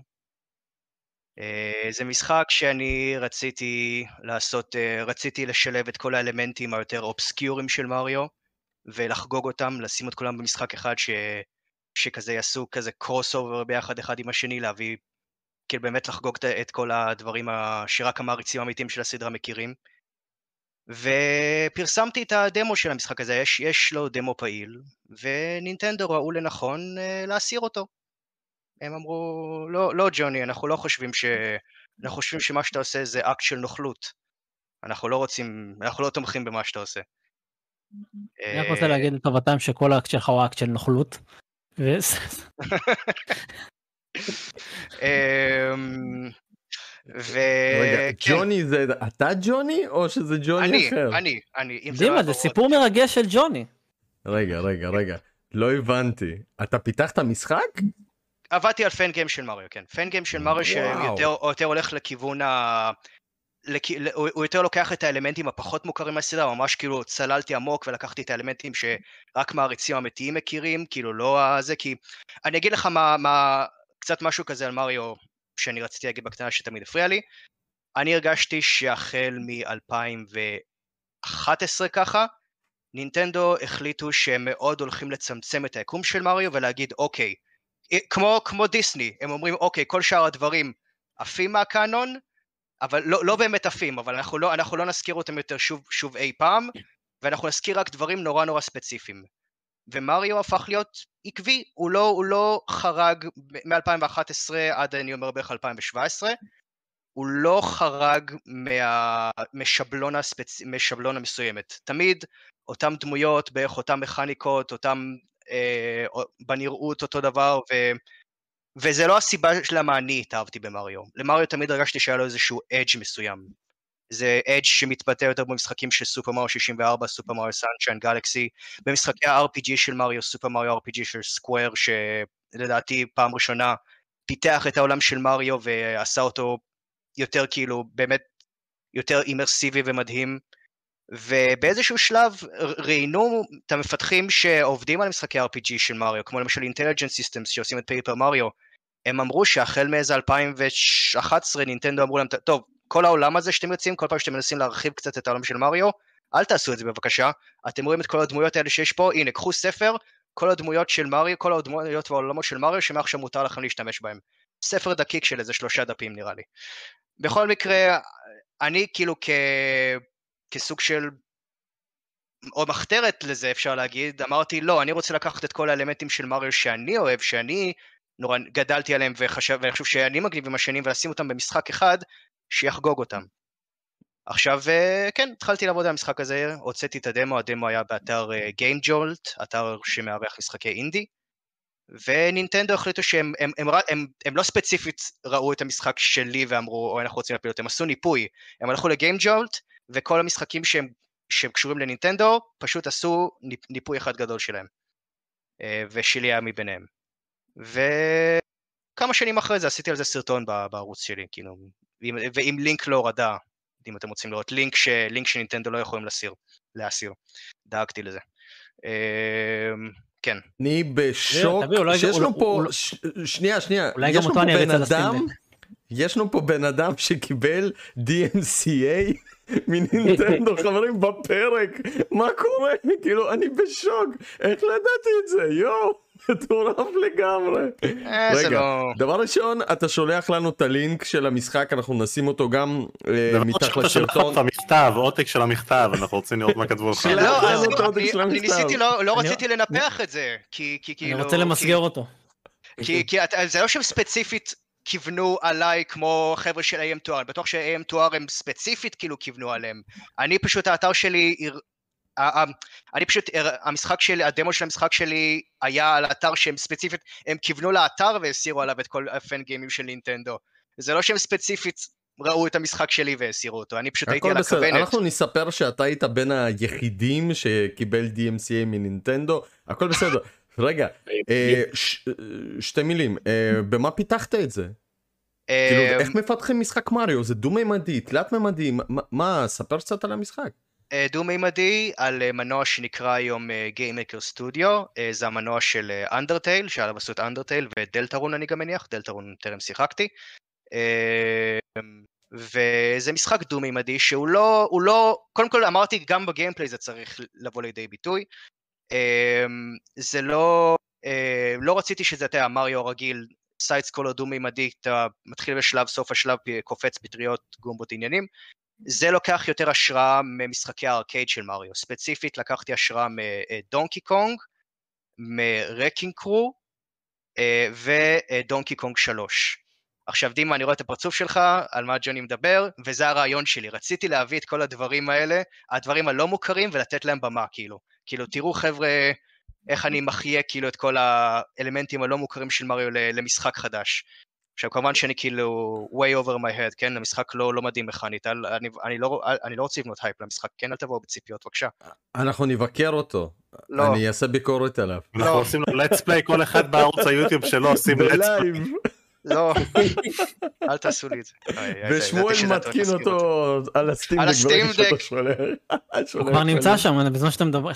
זה משחק שאני רציתי לעשות, רציתי לשלב את כל האלמנטים היותר אובסקיורים של מריו, ולחגוג אותם, לשים את כולם במשחק אחד ש... שכזה יעשו כזה קרוס אובר ביחד אחד עם השני, להביא, כאילו באמת לחגוג את כל הדברים שרק המעריצים האמיתיים של הסדרה מכירים. ופרסמתי את הדמו של המשחק הזה, יש, יש לו דמו פעיל, ונינטנדו ראו לנכון להסיר אותו. הם אמרו, לא, לא ג'וני, אנחנו לא חושבים ש... אנחנו חושבים שמה שאתה עושה זה אקט של נוכלות. אנחנו לא רוצים, אנחנו לא תומכים במה שאתה עושה. אני רק רוצה להגיד לטובתם שכל האקט שלך הוא אקט של נוכלות. ו... רגע, ג'וני זה... אתה ג'וני או שזה ג'וני אחר? אני, אני, אני. דימה, זה סיפור מרגש של ג'וני. רגע, רגע, רגע. לא הבנתי. אתה פיתחת משחק? עבדתי על פן גיים של מריו, כן. פן גיים של מריו שיותר הולך לכיוון ה... הוא יותר לוקח את האלמנטים הפחות מוכרים מהסדרה, ממש כאילו צללתי עמוק ולקחתי את האלמנטים שרק מעריצים אמיתיים מכירים, כאילו לא זה, כי... אני אגיד לך מה... קצת משהו כזה על מריו... שאני רציתי להגיד בקטנה שתמיד הפריע לי, אני הרגשתי שהחל מ-אלפיים ואחת עשרה ככה, נינטנדו החליטו שהם מאוד הולכים לצמצם את היקום של מריו, ולהגיד אוקיי, כמו, כמו דיסני, הם אומרים אוקיי, כל שאר הדברים עפים מהקאנון, אבל לא, לא באמת עפים, אבל אנחנו לא, אנחנו לא נזכיר אותם יותר שוב, שוב אי פעם, ואנחנו נזכיר רק דברים נורא נורא ספציפיים. ומריו הפך להיות עקבי, הוא לא, הוא לא חרג מ-אלפיים ואחת עשרה עד אני אומר בערך אלפיים שבע עשרה, הוא לא חרג מה, משבלון, הספצ... משבלון המסוימת, תמיד אותם דמויות בערך, אותם מכניקות, אותם אה, בנראות אותו דבר, ו... וזה לא הסיבה למה אני התאהבתי במריו, למריו תמיד הרגשתי שהיה לו איזשהו אדג' מסוים, זה אדג' שמתבטא יותר במשחקים של סופר מריו שישים וארבע, סופר מריו סנשיין, גלקסי, במשחקי ה-אר פי ג'י של מריו, סופר מריו אר פי ג'י של סקוואר, שלדעתי פעם ראשונה פיתח את העולם של מריו ועשה אותו יותר כאילו באמת יותר אימרסיבי ומדהים, ובאיזשהו שלב ראינו את המפתחים שעובדים על משחקי אר פי ג'י של מריו, כמו למשל אינטליג'נט סיסטמס שעושים את פייפר מריו, הם אמרו שהחל מאיזה אלפיים ואחת עשרה נינטנדו אמרו להם, טוב, כל העולם הזה שאתם יוצאים, כל פעם שאתם מנסים להרחיב קצת את העולם של מריו, אל תעשו את זה בבקשה, אתם רואים את כל הדמויות האלה שיש פה, הנה, קחו ספר, כל הדמויות של מריו, כל הדמויות והעולמות של מריו, שמעכשיו מותר לכם להשתמש בהם. ספר דקיק של איזה שלושה דפים נראה לי. בכל מקרה, אני כאילו כ... כסוג של, או מחתרת לזה אפשר להגיד, אמרתי, לא, אני רוצה לקחת את כל האלמנטים של מריו שאני אוהב, שאני נורא גדלתי עליהם, וחשב, ואני חושב שאני מגניב עם השנים, ולשים אותם במשחק אחד, שיחגוג אותם. עכשיו, כן, התחלתי לעבוד על המשחק הזה, הוצאתי את הדמו, הדמו היה באתר Game Jolt, אתר שמערך משחקי אינדי, ונינטנדו החליטו שהם הם, הם, הם, הם לא ספציפית ראו את המשחק שלי ואמרו, או אנחנו רוצים להפיל אותם, הם עשו ניפוי, הם הלכו ל-Game Jolt, וכל המשחקים שהם, שהם קשורים לנינטנדו, פשוט עשו ניפוי אחד גדול שלהם, ושלי היה מביניהם. וכמה שנים אחרי זה עשיתי על זה סרטון בערוץ שלי, כאילו, ועם לינק לא הורדה, אם אתם רוצים לראות, לינק, ש... לינק שנינטנדו לא יכולים להסיר, להסיר. דאגתי לזה. כן. אני בשוק, שישנו פה, שנייה, שנייה, יש לנו פה בן אדם, ישנו פה בן אדם שקיבל די אם סי איי מנינטנדו, חברים, בפרק, מה קורה? כאילו, אני בשוק, איך לדעתי את זה, יואו. תורף לגמרי. רגע, דבר ראשון, אתה שולח לנו את הלינק של המשחק, אנחנו נשים אותו גם מתחת לשרטון. המכתב, עותק של המכתב, אנחנו רוצים לראות מה כתבו לך. אני ניסיתי, לא רציתי לנפח את זה. אני רוצה למסגר אותו. כי זה לא שם ספציפית כיוונו עליי כמו חבר'ה של איי אם טו אר, בטוח ש-איי אם טו אר הם ספציפית כאילו כיוונו עליהם. אני פשוט, האתר שלי... אני פשוט, המשחק שלי, הדמו של המשחק שלי היה על האתר שהם ספציפית, הם כיוונו לאתר והסירו עליו את כל הפן גיימים של נינטנדו. זה לא שהם ספציפית ראו את המשחק שלי והסירו אותו, אני פשוט הייתי על הכוונת. אנחנו נספר שאתה היית בין היחידים שקיבל די אם סי איי מנינטנדו, הכל בסדר. רגע, שתי מילים, במה פיתחת את זה? איך מפתחים משחק מריו? זה דו-ממדי, תלת-ממדי, מה? ספר קצת על המשחק. דו-מימדי על מנוע שנקרא היום גיימקר סטודיו, זה המנוע של אנדרטייל, שעליו עשו את אנדרטייל ודלטרון אני גם מניח, דלטרון טרם שיחקתי, וזה משחק דו-מימדי שהוא לא, הוא לא, קודם כל אמרתי גם בגיימפליי זה צריך לבוא לידי ביטוי, זה לא, לא רציתי שזה היה מריו רגיל, סיידס קולר דו-מימדי, אתה מתחיל בשלב, סוף השלב קופץ פטריות גומבות עניינים, זה לוקח יותר השראה ממשחקי הארקייד של מריו, ספציפית לקחתי השראה מדונקי קונג, מרקינג קרו, ודונקי קונג שלוש. עכשיו דימה, אני רואה את הפרצוף שלך, על מה ג'וני מדבר, וזה הרעיון שלי, רציתי להביא את כל הדברים האלה, הדברים הלא מוכרים, ולתת להם במה, כאילו. כאילו, תראו חבר'ה, איך אני מחיה, כאילו, את כל האלמנטים הלא מוכרים של מריו למשחק חדש. עכשיו, כמובן שאני כאילו way over my head, כן? המשחק לא, לא מדהים מכנית, אני, אני לא, אני לא רוצה לבנות הייפ למשחק, כן? אל תבואו בציפיות, בבקשה. אנחנו נבקר אותו. לא. אני אעשה ביקורת עליו. לא. אנחנו עושים לו let's play, כל אחד בערוץ היוטיוב שלו עושים let's play. לא, אל תעשו לי את זה. ושמואל מתקין אותו על הסטים דק. הוא כבר נמצא שם, בזמן שאתה מדבר.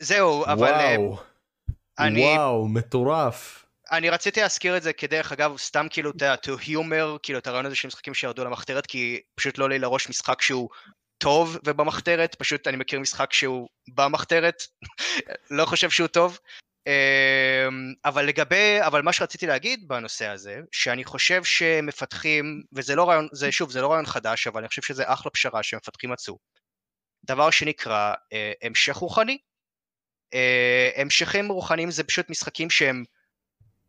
זהו, אבל... וואו, מטורף. אני רציתי להזכיר את זה כדרך אגב, סתם כאילו את ה-humor, כאילו את הרעיון הזה של משחקים שירדו למחתרת, כי פשוט לא עולה לי לראש משחק שהוא טוב ובמחתרת, פשוט אני מכיר משחק שהוא במחתרת, לא חושב שהוא טוב, אבל לגבי, אבל מה שרציתי להגיד בנושא הזה, שאני חושב שמפתחים, וזה לא רעיון, זה שוב, זה לא רעיון חדש, אבל אני חושב שזה אחלה פשרה שמפתחים עצו, דבר שנקרא המשך רוחני, המשכים רוחניים זה פשוט משחקים שהם,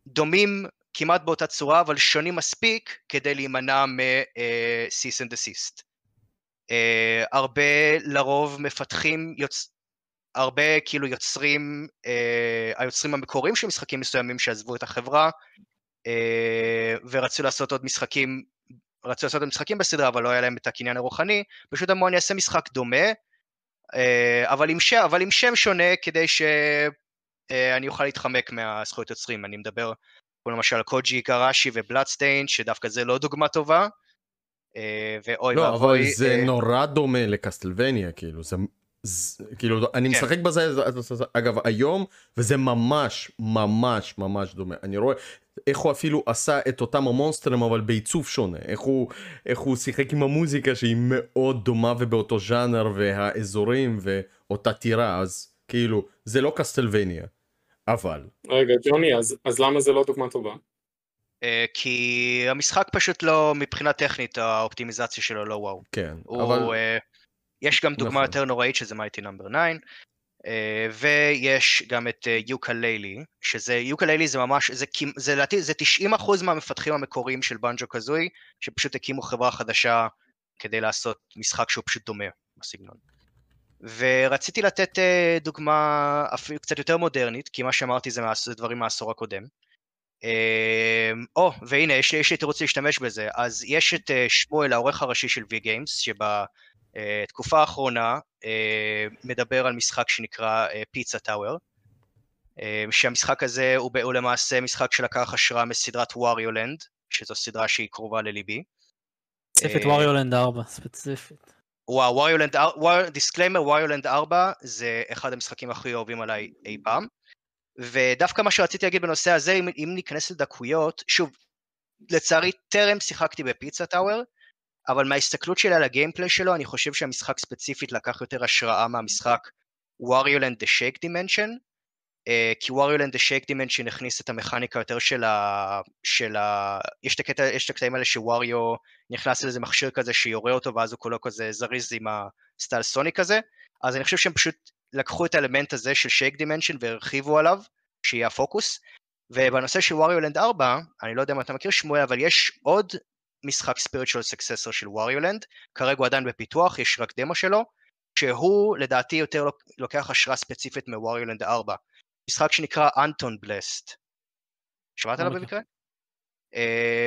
דומים כמעט באותה צורה, אבל שונים מספיק כדי להימנע מ-cease and desist. הרבה לרוב מפתחים, יוצ... הרבה כאילו יוצרים, uh, היוצרים המקוריים של משחקים מסוימים שעזבו את החברה, uh, ורצו לעשות עוד משחקים, רצו לעשות עוד משחקים בסדרה, אבל לא היה להם את הקניין הרוחני, פשוט אמרו אני אעשה משחק דומה, uh, אבל, עם שם, אבל עם שם שונה כדי ש... אני אוכל להתחמק מהזכויות יוצרים, אני מדבר, כמו למשל, קוג'י, גראשי ובלאדסטיין, שדווקא זה לא דוגמה טובה, ואוי לא, אבל זה נורא דומה לקסטלווניה, כאילו, זה... כאילו, אני משחק בזה, אגב, היום, וזה ממש, ממש, ממש דומה. אני רואה איך הוא אפילו עשה את אותם המונסטרים, אבל בעיצוב שונה. איך הוא, איך הוא שיחק עם המוזיקה שהיא מאוד דומה ובאותו ז'אנר, והאזורים ואותה טירה, אז כאילו, זה לא קסטלווניה, אבל... רגע, ג'וני, אז, אז למה זה לא דוגמה טובה? כי המשחק פשוט לא, מבחינה טכנית, האופטימיזציה שלו לא וואו. כן, הוא, אבל... יש גם דוגמה נכון. יותר נוראית, שזה מייטי נאמבר ניין, ויש גם את יוקללי, שזה, יוקללי זה ממש, זה, זה, זה תשעים אחוז מהמפתחים המקוריים של בנג'ו קזוי, שפשוט הקימו חברה חדשה כדי לעשות משחק שהוא פשוט דומה בסגנון. ורציתי לתת דוגמה אפילו קצת יותר מודרנית, כי מה שאמרתי זה דברים מהעשור הקודם. או, והנה, יש לי, יש לי תירוץ להשתמש בזה, אז יש את שמואל, העורך הראשי של V-Games, שבה... תקופה האחרונה מדבר על משחק שנקרא פיצה טאוור, שהמשחק הזה הוא למעשה משחק שלקח השראה מסדרת ווריו לנד, שזו סדרה שהיא קרובה לליבי. ספציפית ווריו לנד ארבע, ספציפית. וואו, ווריו לנד ארבע, דיסקליימר, ווריו לנד ארבע זה אחד המשחקים הכי אוהבים עליי אי פעם, ודווקא מה שרציתי להגיד בנושא הזה, אם ניכנס לדקויות, שוב, לצערי טרם שיחקתי בפיצה טאוור, אבל מההסתכלות שלה על הגיימפליי שלו, אני חושב שהמשחק ספציפית לקח יותר השראה מהמשחק Wario Land the Shake Dimension, כי Wario Land the Shake Dimension הכניס את המכניקה יותר של ה... של ה... יש את הקטע, יש את הקטעים האלה שוואריו נכנס לאיזה מכשיר כזה שיורה אותו, ואז הוא כולו כזה זריז עם הסטייל סוניק הזה, אז אני חושב שהם פשוט לקחו את האלמנט הזה של Shake Dimension והרחיבו עליו, שיהיה הפוקוס, ובנושא של Wario Land ארבע, אני לא יודע אם אתה מכיר שמואל, אבל יש עוד משחק ספיריטואל סקססר של ווריו לנד, כרגע הוא עדיין בפיתוח, יש רק דמו שלו, שהוא לדעתי יותר לוקח השראה ספציפית מווריו לנד ארבע. משחק שנקרא אנטון בלסט. שמעת עליו במקרה?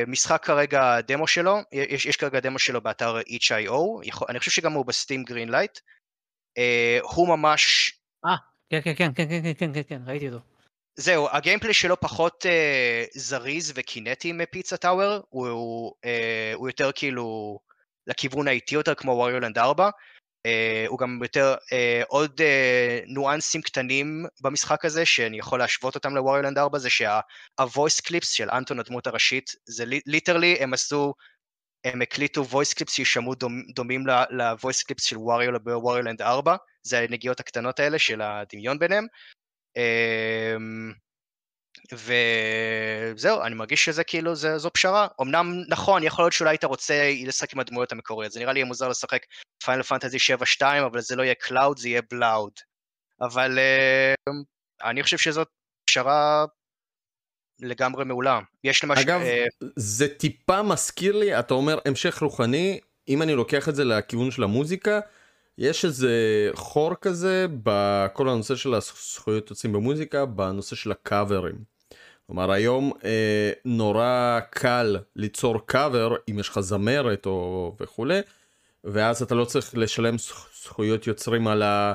משחק כרגע דמו שלו, יש, יש כרגע דמו שלו באתר אייץ' איי או, אני חושב שגם הוא בסטים גרין לייט, הוא ממש... אה, כן, כן, כן, כן, כן, כן, כן, כן, ראיתי אותו. זהו, הגיימפלי שלו פחות אה, זריז וקינטי מפיצה טאוור, הוא, הוא, אה, הוא יותר כאילו לכיוון האיטי יותר כמו ווריו לנד ארבע, אה, הוא גם יותר אה, עוד אה, ניואנסים קטנים במשחק הזה, שאני יכול להשוות אותם לווריו לנד ארבע, זה שהוויס קליפס של אנטון הדמות הראשית, זה ליטרלי הם עשו, הם הקליטו וויס קליפס שישמעו דומ, דומים לוויס קליפס של ווריו בווריו לנד ארבע, זה הנגיעות הקטנות האלה של הדמיון ביניהם, וזהו, אני מרגיש שזה כאילו, זו פשרה. אמנם נכון, יכול להיות שאולי אתה רוצה לשחק עם הדמויות המקוריות, זה נראה לי מוזר לשחק פיינל פנטזי שבע שתיים, אבל זה לא יהיה קלאוד, זה יהיה בלאוד. אבל אני חושב שזאת פשרה לגמרי מעולה. יש למשל... אגב, זה טיפה מזכיר לי, אתה אומר המשך רוחני, אם אני לוקח את זה לכיוון של המוזיקה, יש איזה חור כזה בכל הנושא של הזכויות יוצאים במוזיקה, בנושא של הקאברים. כלומר, היום אה, נורא קל ליצור קאבר, אם יש לך זמרת או וכולי, ואז אתה לא צריך לשלם זכויות יוצרים על ה,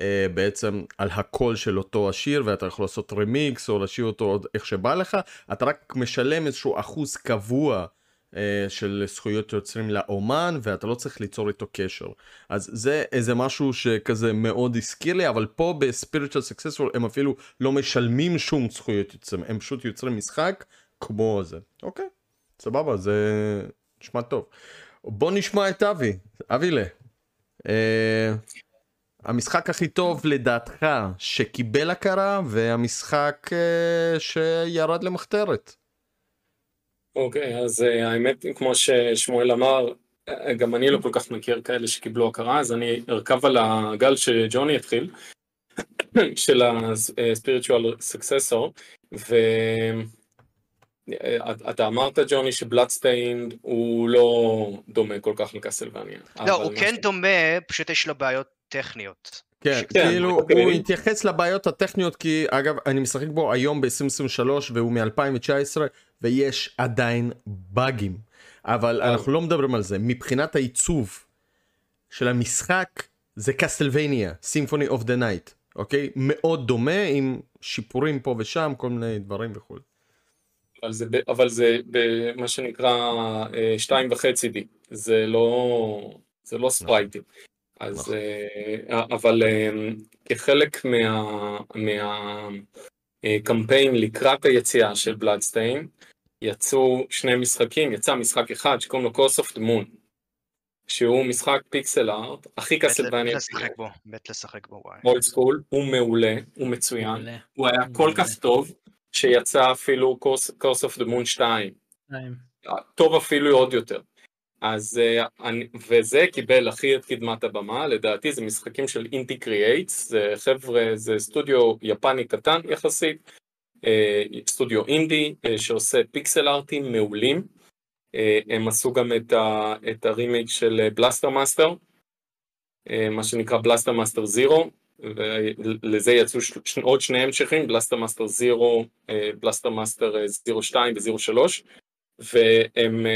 אה, בעצם על הקול של אותו השיר, ואתה יכול לעשות רמיקס או לשיר אותו איך שבא לך, אתה רק משלם איזשהו אחוז קבוע, של זכויות יוצרים לאומן, ואתה לא צריך ליצור איתו קשר. אז זה איזה משהו שכזה מאוד הזכיר לי, אבל פה בספיריטואל סקססור הם אפילו לא משלמים שום זכויות יוצרים, הם פשוט יוצרים משחק כמו זה. אוקיי, סבבה, זה נשמע טוב. בוא נשמע את אבי, אבילה. אה, המשחק הכי טוב לדעתך שקיבל הכרה, והמשחק אה, שירד למחתרת. אוקיי, אז האמת, כמו ששמואל אמר, גם אני לא כל כך מכיר כאלה שקיבלו הכרה, אז אני ארכב על הגל שג'וני התחיל, של ה-Spiritual Successor, ואתה אמרת, ג'וני, שבלאדסטיינד הוא לא דומה כל כך לקסלווניה. לא, הוא כן דומה, פשוט יש לו בעיות טכניות. כן, כאילו הוא התייחס לבעיות הטכניות, כי אגב, אני משחק בו היום ב-עשרים עשרים ושלוש, והוא מ-אלפיים תשע עשרה, ויש עדיין באגים, אבל אנחנו לא מדברים על זה. מבחינת העיצוב של המשחק, זה קסטלווניה, סימפוני אוף דה נייט, אוקיי? מאוד דומה, עם שיפורים פה ושם, כל מיני דברים וכו'. אבל זה, אבל זה במה שנקרא שתיים וחצי די, זה לא, זה לא ספרייטי. אז, אבל כחלק מה, מה, קמפיין לקראת היציאה של בלאדסטיין, יצאו שני משחקים, יצא משחק אחד שקוראים לו Curse of the Moon, שהוא משחק פיקסל ארט, הכי קסלבניה. בית לשחק בו, בית לשחק בו, וואי. אולד סקול, הוא מעולה, הוא מצוין, מעולה. הוא היה מעולה. כל כך טוב, שיצא אפילו Curse of the Moon שתיים. טוב אפילו עוד יותר. אז, וזה קיבל הכי את קדמת הבמה, לדעתי זה משחקים של אינטי קריאייטס, זה חבר'ה, זה סטודיו יפני קטן יחסית, סטודיו אינדי שעושה פיקסל ארטים מעולים, הם עשו גם את, ה, את הרימייק של בלאסטר מאסטר, מה שנקרא בלאסטר מאסטר זירו, ולזה יצאו עוד שני המשכים, בלאסטר מאסטר זירו, בלאסטר מאסטר זירו שתיים וזירו שלוש, והם,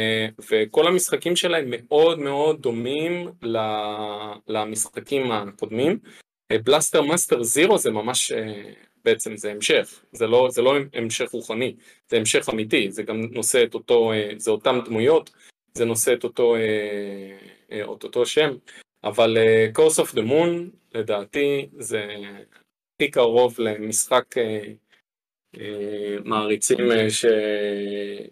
וכל המשחקים שלהם מאוד מאוד דומים למשחקים הקודמים. בלאסטר מאסטר זירו זה ממש, בעצם זה המשך, זה לא, זה לא המשך רוחני, זה המשך אמיתי, זה גם נושא את אותו, זה אותם דמויות, זה נושא את אותו, את אותו שם, אבל Curse of the Moon, לדעתי, זה הכי קרוב למשחק מעריצים ש...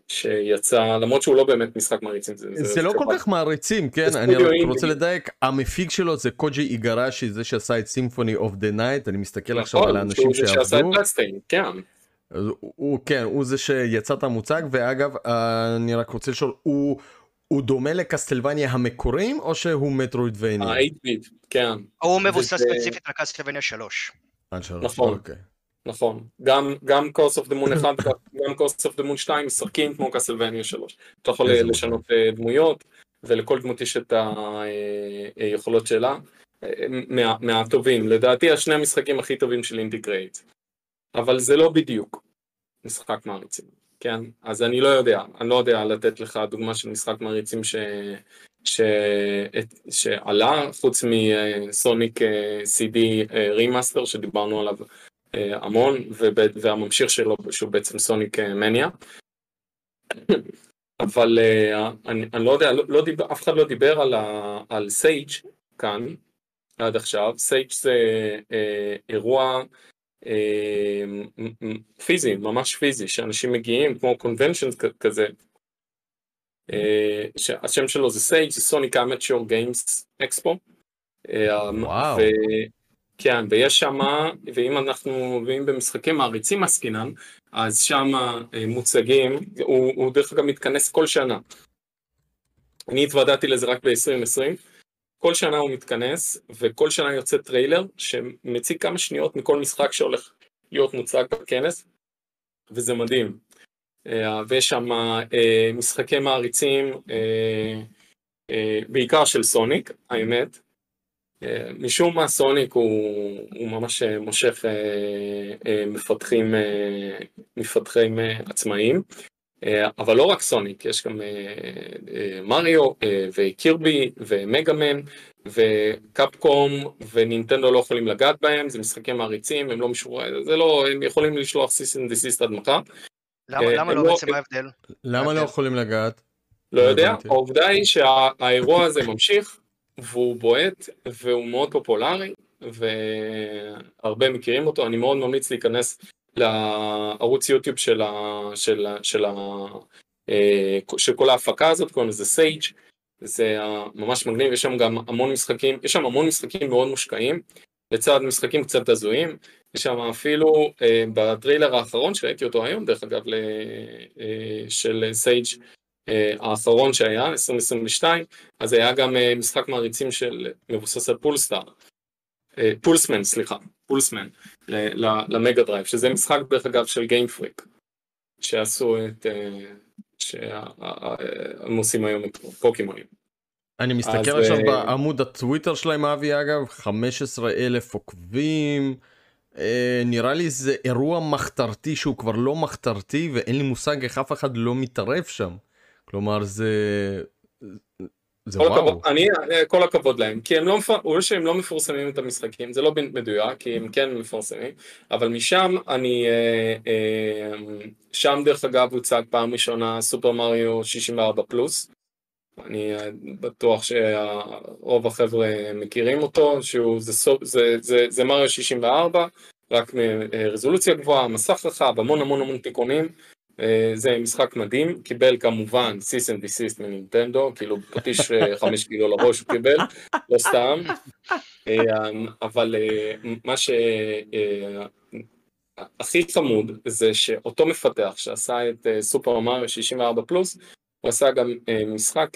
שיצא, למרות שהוא לא באמת משחק מעריצים. זה, זה, זה לא כל כך מעריצים, כן? אני רוצה לדייק, המפיק שלו זה קוג'י איגראשי, זה שעשה את סימפוני אוף דה נייט, אני מסתכל עכשיו על האנשים שעבדו. זה שעשה את פלסטיין, כן. הוא, כן, הוא זה שיצא את המוצג, ואגב, אני רק רוצה לשאול, הוא... הוא דומה לקסטלווניה המקורים, או שהוא מטרוידבניה? האייט ביט, כן. הוא מבוסס ספציפית על קסטלווניה שלוש. על שלוש, אוקיי. נכון, גם, גם Curse of the Moon אחד, גם Curse of the Moon שתיים משחקים כמו קסלווניה שלוש. אתה יכול לשנות דמויות, ולכל דמות יש את היכולות שלה, מה, מהטובים. לדעתי, השני המשחקים הכי טובים של אינטגרייט. אבל זה לא בדיוק משחק מעריצים, כן? אז אני לא יודע, אני לא יודע לתת לך דוגמה של משחק מעריצים ש... ש... שעלה, חוץ מסוניק סי די רימאסטר שדיברנו עליו המון, והממשיך שלו שהוא בעצם סוניק מניה. אבל אני לא יודע, אף אחד לא דיבר על סייג' כאן עד עכשיו. סייג' זה אירוע פיזי, ממש פיזי, שאנשים מגיעים כמו קונבנשן כזה. השם שלו זה סייג', זה סוניק אמאצ'ור גיימס אקספו. וואו. כן, ויש שמה, ואם אנחנו, ואם במשחקים מעריצים עסקינן, אז שמה מוצגים, הוא, הוא דרך אגב מתכנס כל שנה. אני התוודעתי לזה רק ב-עשרים עשרים. כל שנה הוא מתכנס, וכל שנה יוצא טריילר, שמציג כמה שניות מכל משחק שהולך להיות מוצג בכנס, וזה מדהים. ויש שמה משחקי מעריצים, בעיקר של סוניק, האמת. משום מה סוניק הוא, הוא ממש מושך מפתחים, מפתחים עצמאיים, אבל לא רק סוניק, יש גם מריו וקירבי ומגאמן וקאפקום ונינטנדו לא יכולים לגעת בהם, זה משחקים מעריצים, הם לא משורר, זה לא, הם יכולים לשלוח סיסן דיסיסט עד מחר. למה, למה לא, בעצם ההבדל? למה לא יכולים לגעת? לא יודע, העובדה היא שהאירוע הזה ממשיך, והוא בועט, והוא מאוד פופולרי, והרבה מכירים אותו. אני מאוד ממליץ להיכנס לערוץ יוטיוב של, ה... של, ה... של, ה... של כל ההפקה הזאת, קוראים לזה סייג', זה ממש מגניב, יש שם גם המון משחקים, יש שם המון משחקים מאוד מושקעים, לצד משחקים קצת הזויים, יש שם אפילו בטריילר האחרון, שראיתי אותו היום, דרך אגב, ל... של סייג', האחרון שהיה, עשרים עשרים ושתיים, אז היה גם משחק מעריצים של מבוסס על פולסטאר, פולסמן, סליחה, פולסמן, למגה דרייב, שזה משחק דרך אגב של גיימפריק, שעשו את, שהם עושים היום את פוקימונים. אני מסתכל עכשיו בעמוד הטוויטר שלהם, אבי, אגב, חמישה עשר אלף עוקבים, נראה לי זה אירוע מחתרתי שהוא כבר לא מחתרתי, ואין לי מושג איך אף אחד לא מתערב שם. כלומר, זה, הכבוד, אני, כל הכבוד להם, כי הם לא, הוא שהם לא מפורסמים את המשחקים, זה לא מדויק, כי הם כן מפורסמים, אבל משם אני, שם דרך אגב הוצג פעם ראשונה סופר מריו שישים וארבע פלוס, אני בטוח שרוב החבר'ה מכירים אותו, שהוא, זה, זה, זה, זה מריו שישים וארבע, רק מרזולוציה גבוהה, מסך רחב, המון המון המון תיקונים, זה משחק מדהים, קיבל כמובן סיס אנד דיסיסט מנינטנדו, כאילו פטיש חמש קילו לראש הוא קיבל, לא סתם, אבל מה שהכי חמוד זה שאותו מפתח שעשה את סופר מריו שישים וארבע פלוס, הוא עשה גם משחק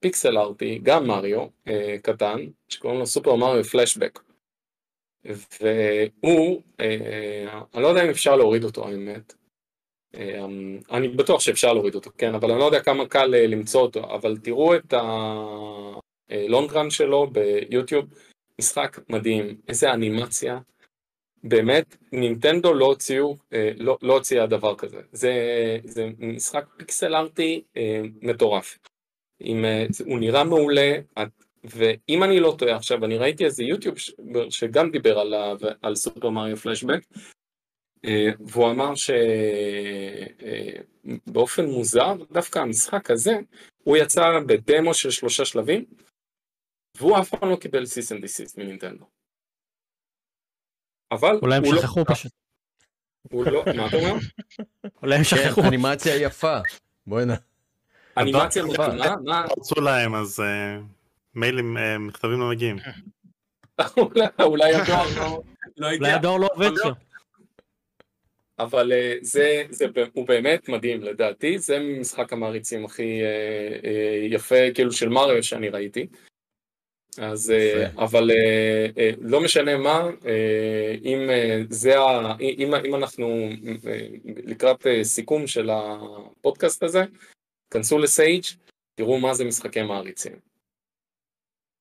פיקסל ארטי, גם מריו קטן, שקוראים לו סופר מריו פלשבק. והוא, אני לא יודע אם אפשר להוריד אותו האמת, אני בטוח שאפשר להוריד אותו, כן, אבל אני לא יודע כמה קל למצוא אותו, אבל תראו את הלונגרן שלו ביוטיוב, משחק מדהים, איזה אנימציה, באמת, נינטנדו לא הוציאו, לא, לא הוציאה דבר כזה, זה, זה משחק פיקסל ארטי מטורף, אם, הוא נראה מעולה, ואם אני לא טועה עכשיו, אני ראיתי איזה יוטיוב שגם דיבר על, על סופר מריו פלשבק, והוא אמר שבאופן מוזר, דווקא המשחק הזה, הוא יצא בדמו של שלושה שלבים, והוא אף פעם לא קיבל סיס אנד דיסיסט מנינטנדו. אבל אולי הם שכחו פשוט. הוא לא, מה אתה אומר? אולי הם שכחו. אנימציה יפה. בואי נע. אנימציה יפה. רצו להם, אז מיילים, מכתבים לא מגיעים. אולי הדואר לא הגיע. אולי הדואר לא עובד שם. אבל זה, זה, הוא באמת מדהים לדעתי, זה משחק המעריצים הכי יפה כאילו של מריו שאני ראיתי. אז, אבל לא משנה מה, אם זה, אם, אם אנחנו לקראת סיכום של הפודקאסט הזה, כנסו לסייג', תראו מה זה משחקי מעריצים.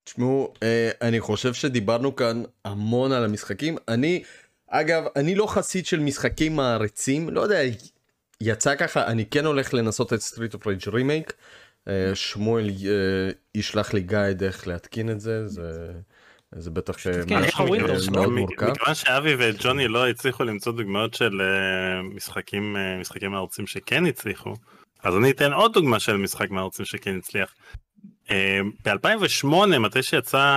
תשמעו, אני חושב שדיברנו כאן המון על המשחקים, אני, אגב, אני לא חסיד של משחקים מעריצים, לא יודע, יצא ככה, אני כן הולך לנסות את Street of Rage Remake, שמואל ישלח לי גייד איך להתקין את זה, זה... זה בטח שמאוד מורכב. מכיוון שאבי וג'וני לא הצליחו למצוא דוגמאות של משחקים מעריצים שכן הצליחו, אז אני אתן עוד דוגמה של משחק מעריצים שכן הצליח. ב-אלפיים ושמונה, מתי שיצא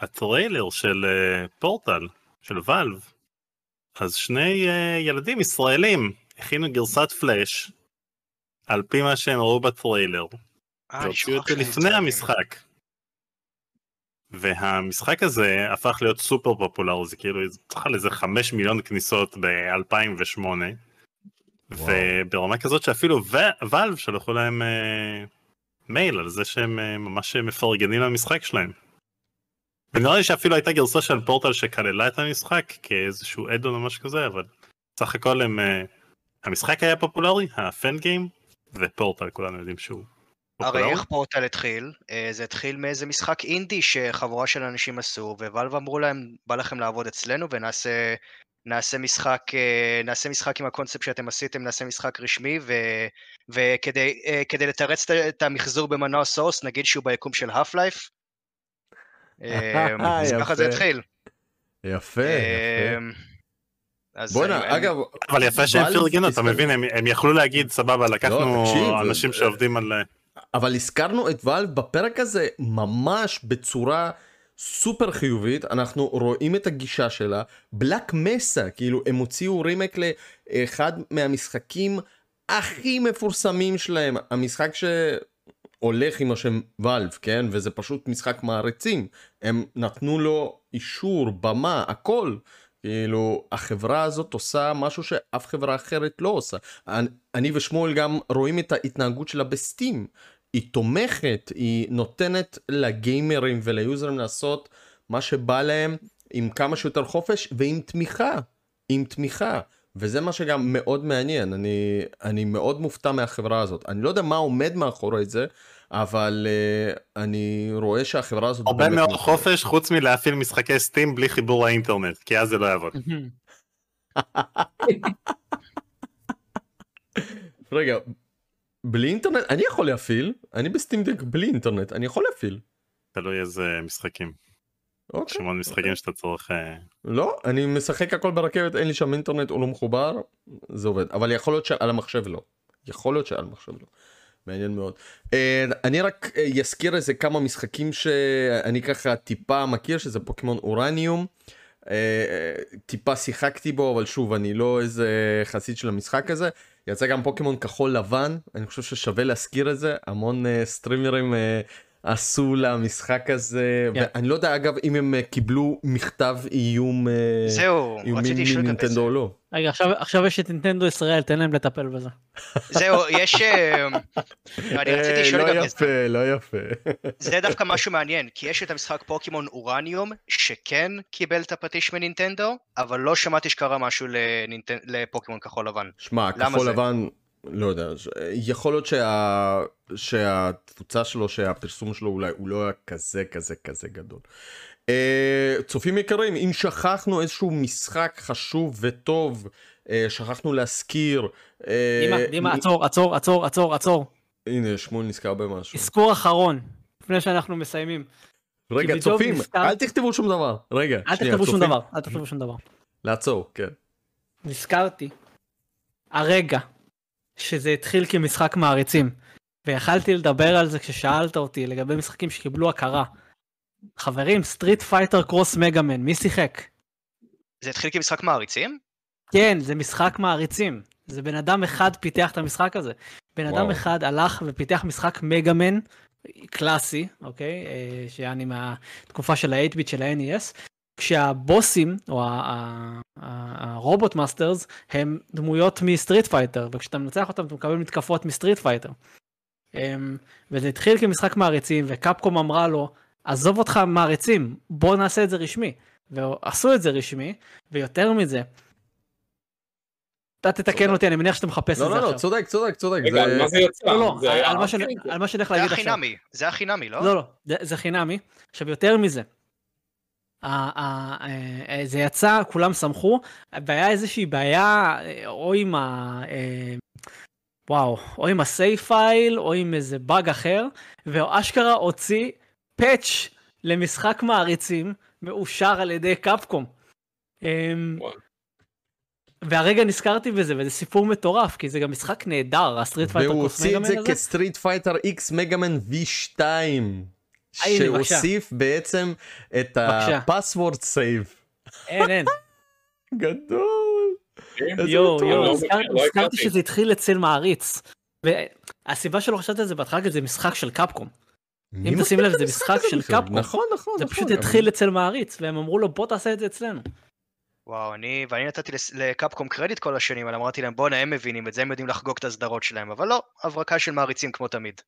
הטריילר של פורטל, של ואלב, אז שני ילדים ישראלים הכינו גרסת פלאש, על פי מה שהם ראו בטריילר, והוציאו את זה לפני המשחק. והמשחק הזה הפך להיות סופר פופולר, זה כאילו, צריך על איזה חמישה מיליון כניסות ב-אלפיים ושמונה, וברמה כזאת שאפילו ואלב שלחו להם מייל על זה שהם ממש מפרגנים למשחק שלהם. ונראה לי שאפילו הייתה גרסה של פורטל שכללה את המשחק כאיזשהו אדון או משהו כזה, אבל סך הכל הם, המשחק היה פופולרי, הפן גיים, ופורטל כולנו יודעים שהוא פופולרי. הרי איך פורטל התחיל? זה התחיל מאיזה משחק אינדי שחבורה של אנשים עשו, ווואלב אמרו להם, בא לכם לעבוד אצלנו ונעשה נעשה משחק, נעשה משחק עם הקונספט שאתם עשיתם, נעשה משחק רשמי, ו, וכדי, כדי לתרץ את המחזור במנוע סורס, נגיד שהוא ביקום של Half-Life. אז ככה זה התחיל. יפה, יפה. בוא'נה, אגב... אבל יפה שהם פרגנו, אתה מבין, הם יכלו להגיד, סבבה, לקחנו אנשים שעובדים על... אבל הזכרנו את ואלב בפרק הזה ממש בצורה... סופר חיובית, אנחנו רואים את הגישה שלה, בלק מסה, כאילו הם הוציאו רימק לאחד מהמשחקים הכי מפורסמים שלהם, המשחק שהולך עם השם ואלב, כן? וזה פשוט משחק מעריצים, הם נתנו לו אישור, במה, הכל, כאילו החברה הזאת עושה משהו שאף חברה אחרת לא עושה, אני ושמואל גם רואים את ההתנהגות שלה בסטים, היא תומכת, היא נותנת לגיימרים וליוזרים לעשות מה שבא להם עם כמה שיותר חופש ועם תמיכה, עם תמיכה, וזה מה שגם מאוד מעניין, אני, אני מאוד מופתע מהחברה הזאת, אני לא יודע מה עומד מאחורי זה, אבל uh, אני רואה שהחברה הזאת... הרבה מאוד מוכרת. חופש חוץ מלהפעיל משחקי סטים בלי חיבור לאינטרנט, כי אז זה לא יעבוד. רגע, בלי אינטרנט? אני יכול להפעיל, אני בסטים דק בלי אינטרנט, אני יכול להפעיל. תלוי איזה משחקים. אוקיי. שמות משחקים שאתה צורך... לא, אני משחק הכל ברכבת, אין לי שם אינטרנט, הוא לא מחובר, זה עובד. אבל יכול להיות שעל המחשב לא. יכול להיות שעל המחשב לא. מעניין מאוד. אני רק אזכיר איזה כמה משחקים שאני ככה טיפה מכיר, שזה פוקימון אורניום. טיפה שיחקתי בו, אבל שוב, אני לא איזה חסיד של המשחק הזה. יצא גם פוקימון כחול לבן, אני חושב ששווה להזכיר את זה, המון סטרימרים עשו למשחק הזה, ואני לא יודע אגב אם הם קיבלו מכתב איום מנינטנדו או לא. רגע, עכשיו יש את נינטנדו ישראל, תן להם לטפל בזה. זהו, יש... אני רציתי לשאול גם... לא יפה, לא יפה. זה דווקא משהו מעניין, כי יש את המשחק פוקימון אורניום, שכן קיבל את הפטיש מנינטנדו, אבל לא שמעתי שקרה משהו לפוקימון כחול לבן. שמע, כחול לבן... לא יודע, יכול להיות שה... שהתפוצה שלו, שהפרסום שלו אולי הוא לא היה כזה כזה כזה גדול. Uh, צופים יקרים, אם שכחנו איזשהו משחק חשוב וטוב, uh, שכחנו להזכיר... Uh, דימה, דימה, עצור, עצור, עצור, עצור, עצור. הנה, שמול נזכר במשהו. אזכור אחרון, לפני שאנחנו מסיימים. רגע, צופים, נזכר... אל תכתבו שום דבר. רגע, אל שנייה, תכתבו שום דבר, אל תכתבו שום דבר. לעצור, כן. נזכרתי. הרגע. שזה התחיל כמשחק מעריצים, ויכלתי לדבר על זה כששאלת אותי לגבי משחקים שקיבלו הכרה. חברים, סטריט פייטר קרוס מגאמן, מי שיחק? זה התחיל כמשחק מעריצים? כן, זה משחק מעריצים. זה בן אדם אחד פיתח את המשחק הזה. בן וואו. אדם אחד הלך ופיתח משחק מגאמן, קלאסי, אוקיי? שאני מהתקופה של ה-אייט ביט של ה-אן אי אס, כשהבוסים, או הרובוט מאסטרס, הם דמויות מסטריט פייטר, וכשאתה מנצח אותם, אתה מקבל מתקפות מסטריט פייטר. וזה התחיל כמשחק מעריצים, וקפקום אמרה לו, עזוב אותך מעריצים, בוא נעשה את זה רשמי. ועשו את זה רשמי, ויותר מזה, אתה תתקן אותי, אני מניח שאתה מחפש את זה עכשיו. לא, לא, צודק, צודק, צודק. רגע, על מה זה יוצא? לא, על מה שנלך להגיד עכשיו. זה החינמי, לא? לא, לא, זה חינמי. עכשיו, יותר מזה. זה יצא, כולם שמחו, הבעיה איזושהי בעיה או עם ה... וואו, או עם ה-save file, או עם איזה באג אחר, ואשכרה הוציא פאץ' למשחק מעריצים, מאושר על ידי קפקום. והרגע נזכרתי בזה, וזה סיפור מטורף, כי זה גם משחק נהדר, הסטריט פייטר קוס מגאמן הזה. והוא הוציא את זה כסטריט פייטר X מגאמן וי טו. שהוסיף בעצם את הפסוורד סייב. אין, אין. גדול. יו, יו, הזכרתי שזה התחיל אצל מעריץ. והסיבה שלא חשבת על זה בהתחלה, זה משחק של קפקום. אם תשים לב, זה משחק של קפקום. נכון, נכון. זה פשוט התחיל אצל מעריץ, והם אמרו לו, בוא תעשה את זה אצלנו. וואו, אני, ואני נתתי לקפקום קרדיט כל השנים, אבל אמרתי להם, בוא'נה, הם מבינים את זה, הם יודעים לחגוג את הסדרות שלהם, אבל לא, הברקה של מעריצים כמו תמיד.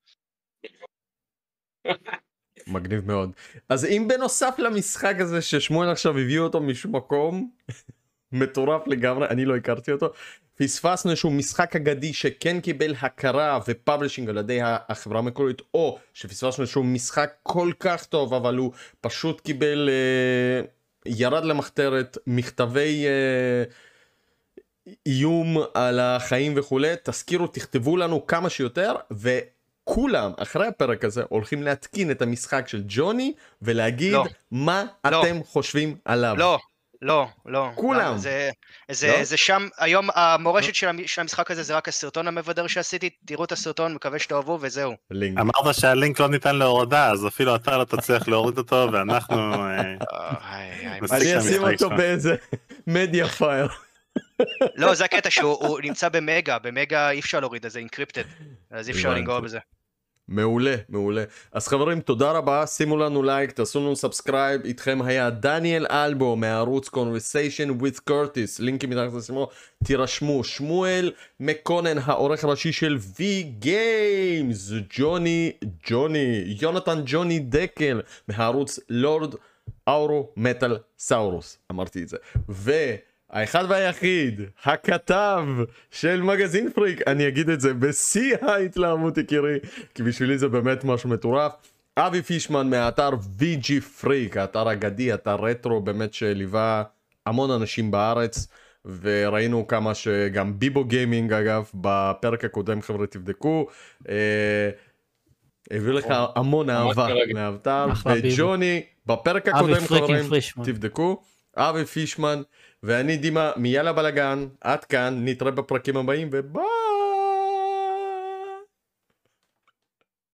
מגניב מאוד. אז אם בנוסף למשחק הזה ששמואל עכשיו הביאו אותו משום מקום, מטורף לגמרי, אני לא הכרתי אותו, פספסנו איזשהו משחק אגדי שכן קיבל הכרה ופאבלישינג על ידי החברה המקורית, או שפספסנו איזשהו משחק כל כך טוב, אבל הוא פשוט קיבל, אה, ירד למחתרת, מכתבי... אה, איום על החיים וכולי, תזכירו, תכתבו לנו כמה שיותר, ו... כולם, אחרי הפרק הזה, הולכים להתקין את המשחק של ג'וני, ולהגיד לא, מה לא, אתם חושבים עליו. לא, לא, לא. כולם. זה, זה, לא? זה שם, היום המורשת לא. של המשחק הזה זה רק הסרטון המבדר שעשיתי, תראו את הסרטון, מקווה שתאהבו, וזהו. לינק. אמרת שהלינק לא ניתן להורדה, אז אפילו אתה לא תצליח להוריד אותו, ואנחנו... אני אשים אותו באיזה מדיה פייר. לא, זה הקטע שהוא נמצא במגה, במגה אי אפשר להוריד, זה אינקריפטד, אז אי אפשר לגרוע בזה. מעולה, מעולה. אז חברים, תודה רבה, שימו לנו לייק, תעשו לנו סאבסקרייב, איתכם היה דניאל אלבו מהערוץ Conversation with Curtis, לינקים מתחת לסימו, תירשמו, שמואל מקונן, העורך הראשי של V-Games, ג'וני, ג'וני, יונתן ג'וני דקל, מהערוץ לורד אורו מטל סאורוס, אמרתי את זה, ו... האחד והיחיד, הכתב של מגזין פריק, אני אגיד את זה בשיא ההתלהמות יקירי, כי בשבילי זה באמת משהו מטורף. אבי פישמן מהאתר ויג'י פריק, האתר אגדי, אתר רטרו, באמת שליווה המון אנשים בארץ, וראינו כמה שגם ביבו גיימינג, אגב, בפרק הקודם, חבר'ה, תבדקו, הביא לך המון אהבה מהאבטר, וג'וני, בפרק הקודם, חברים, תבדקו, אבי פישמן, ואני דימה, מיאללה בלגן, עד כאן, נתראה בפרקים הבאים, וביי!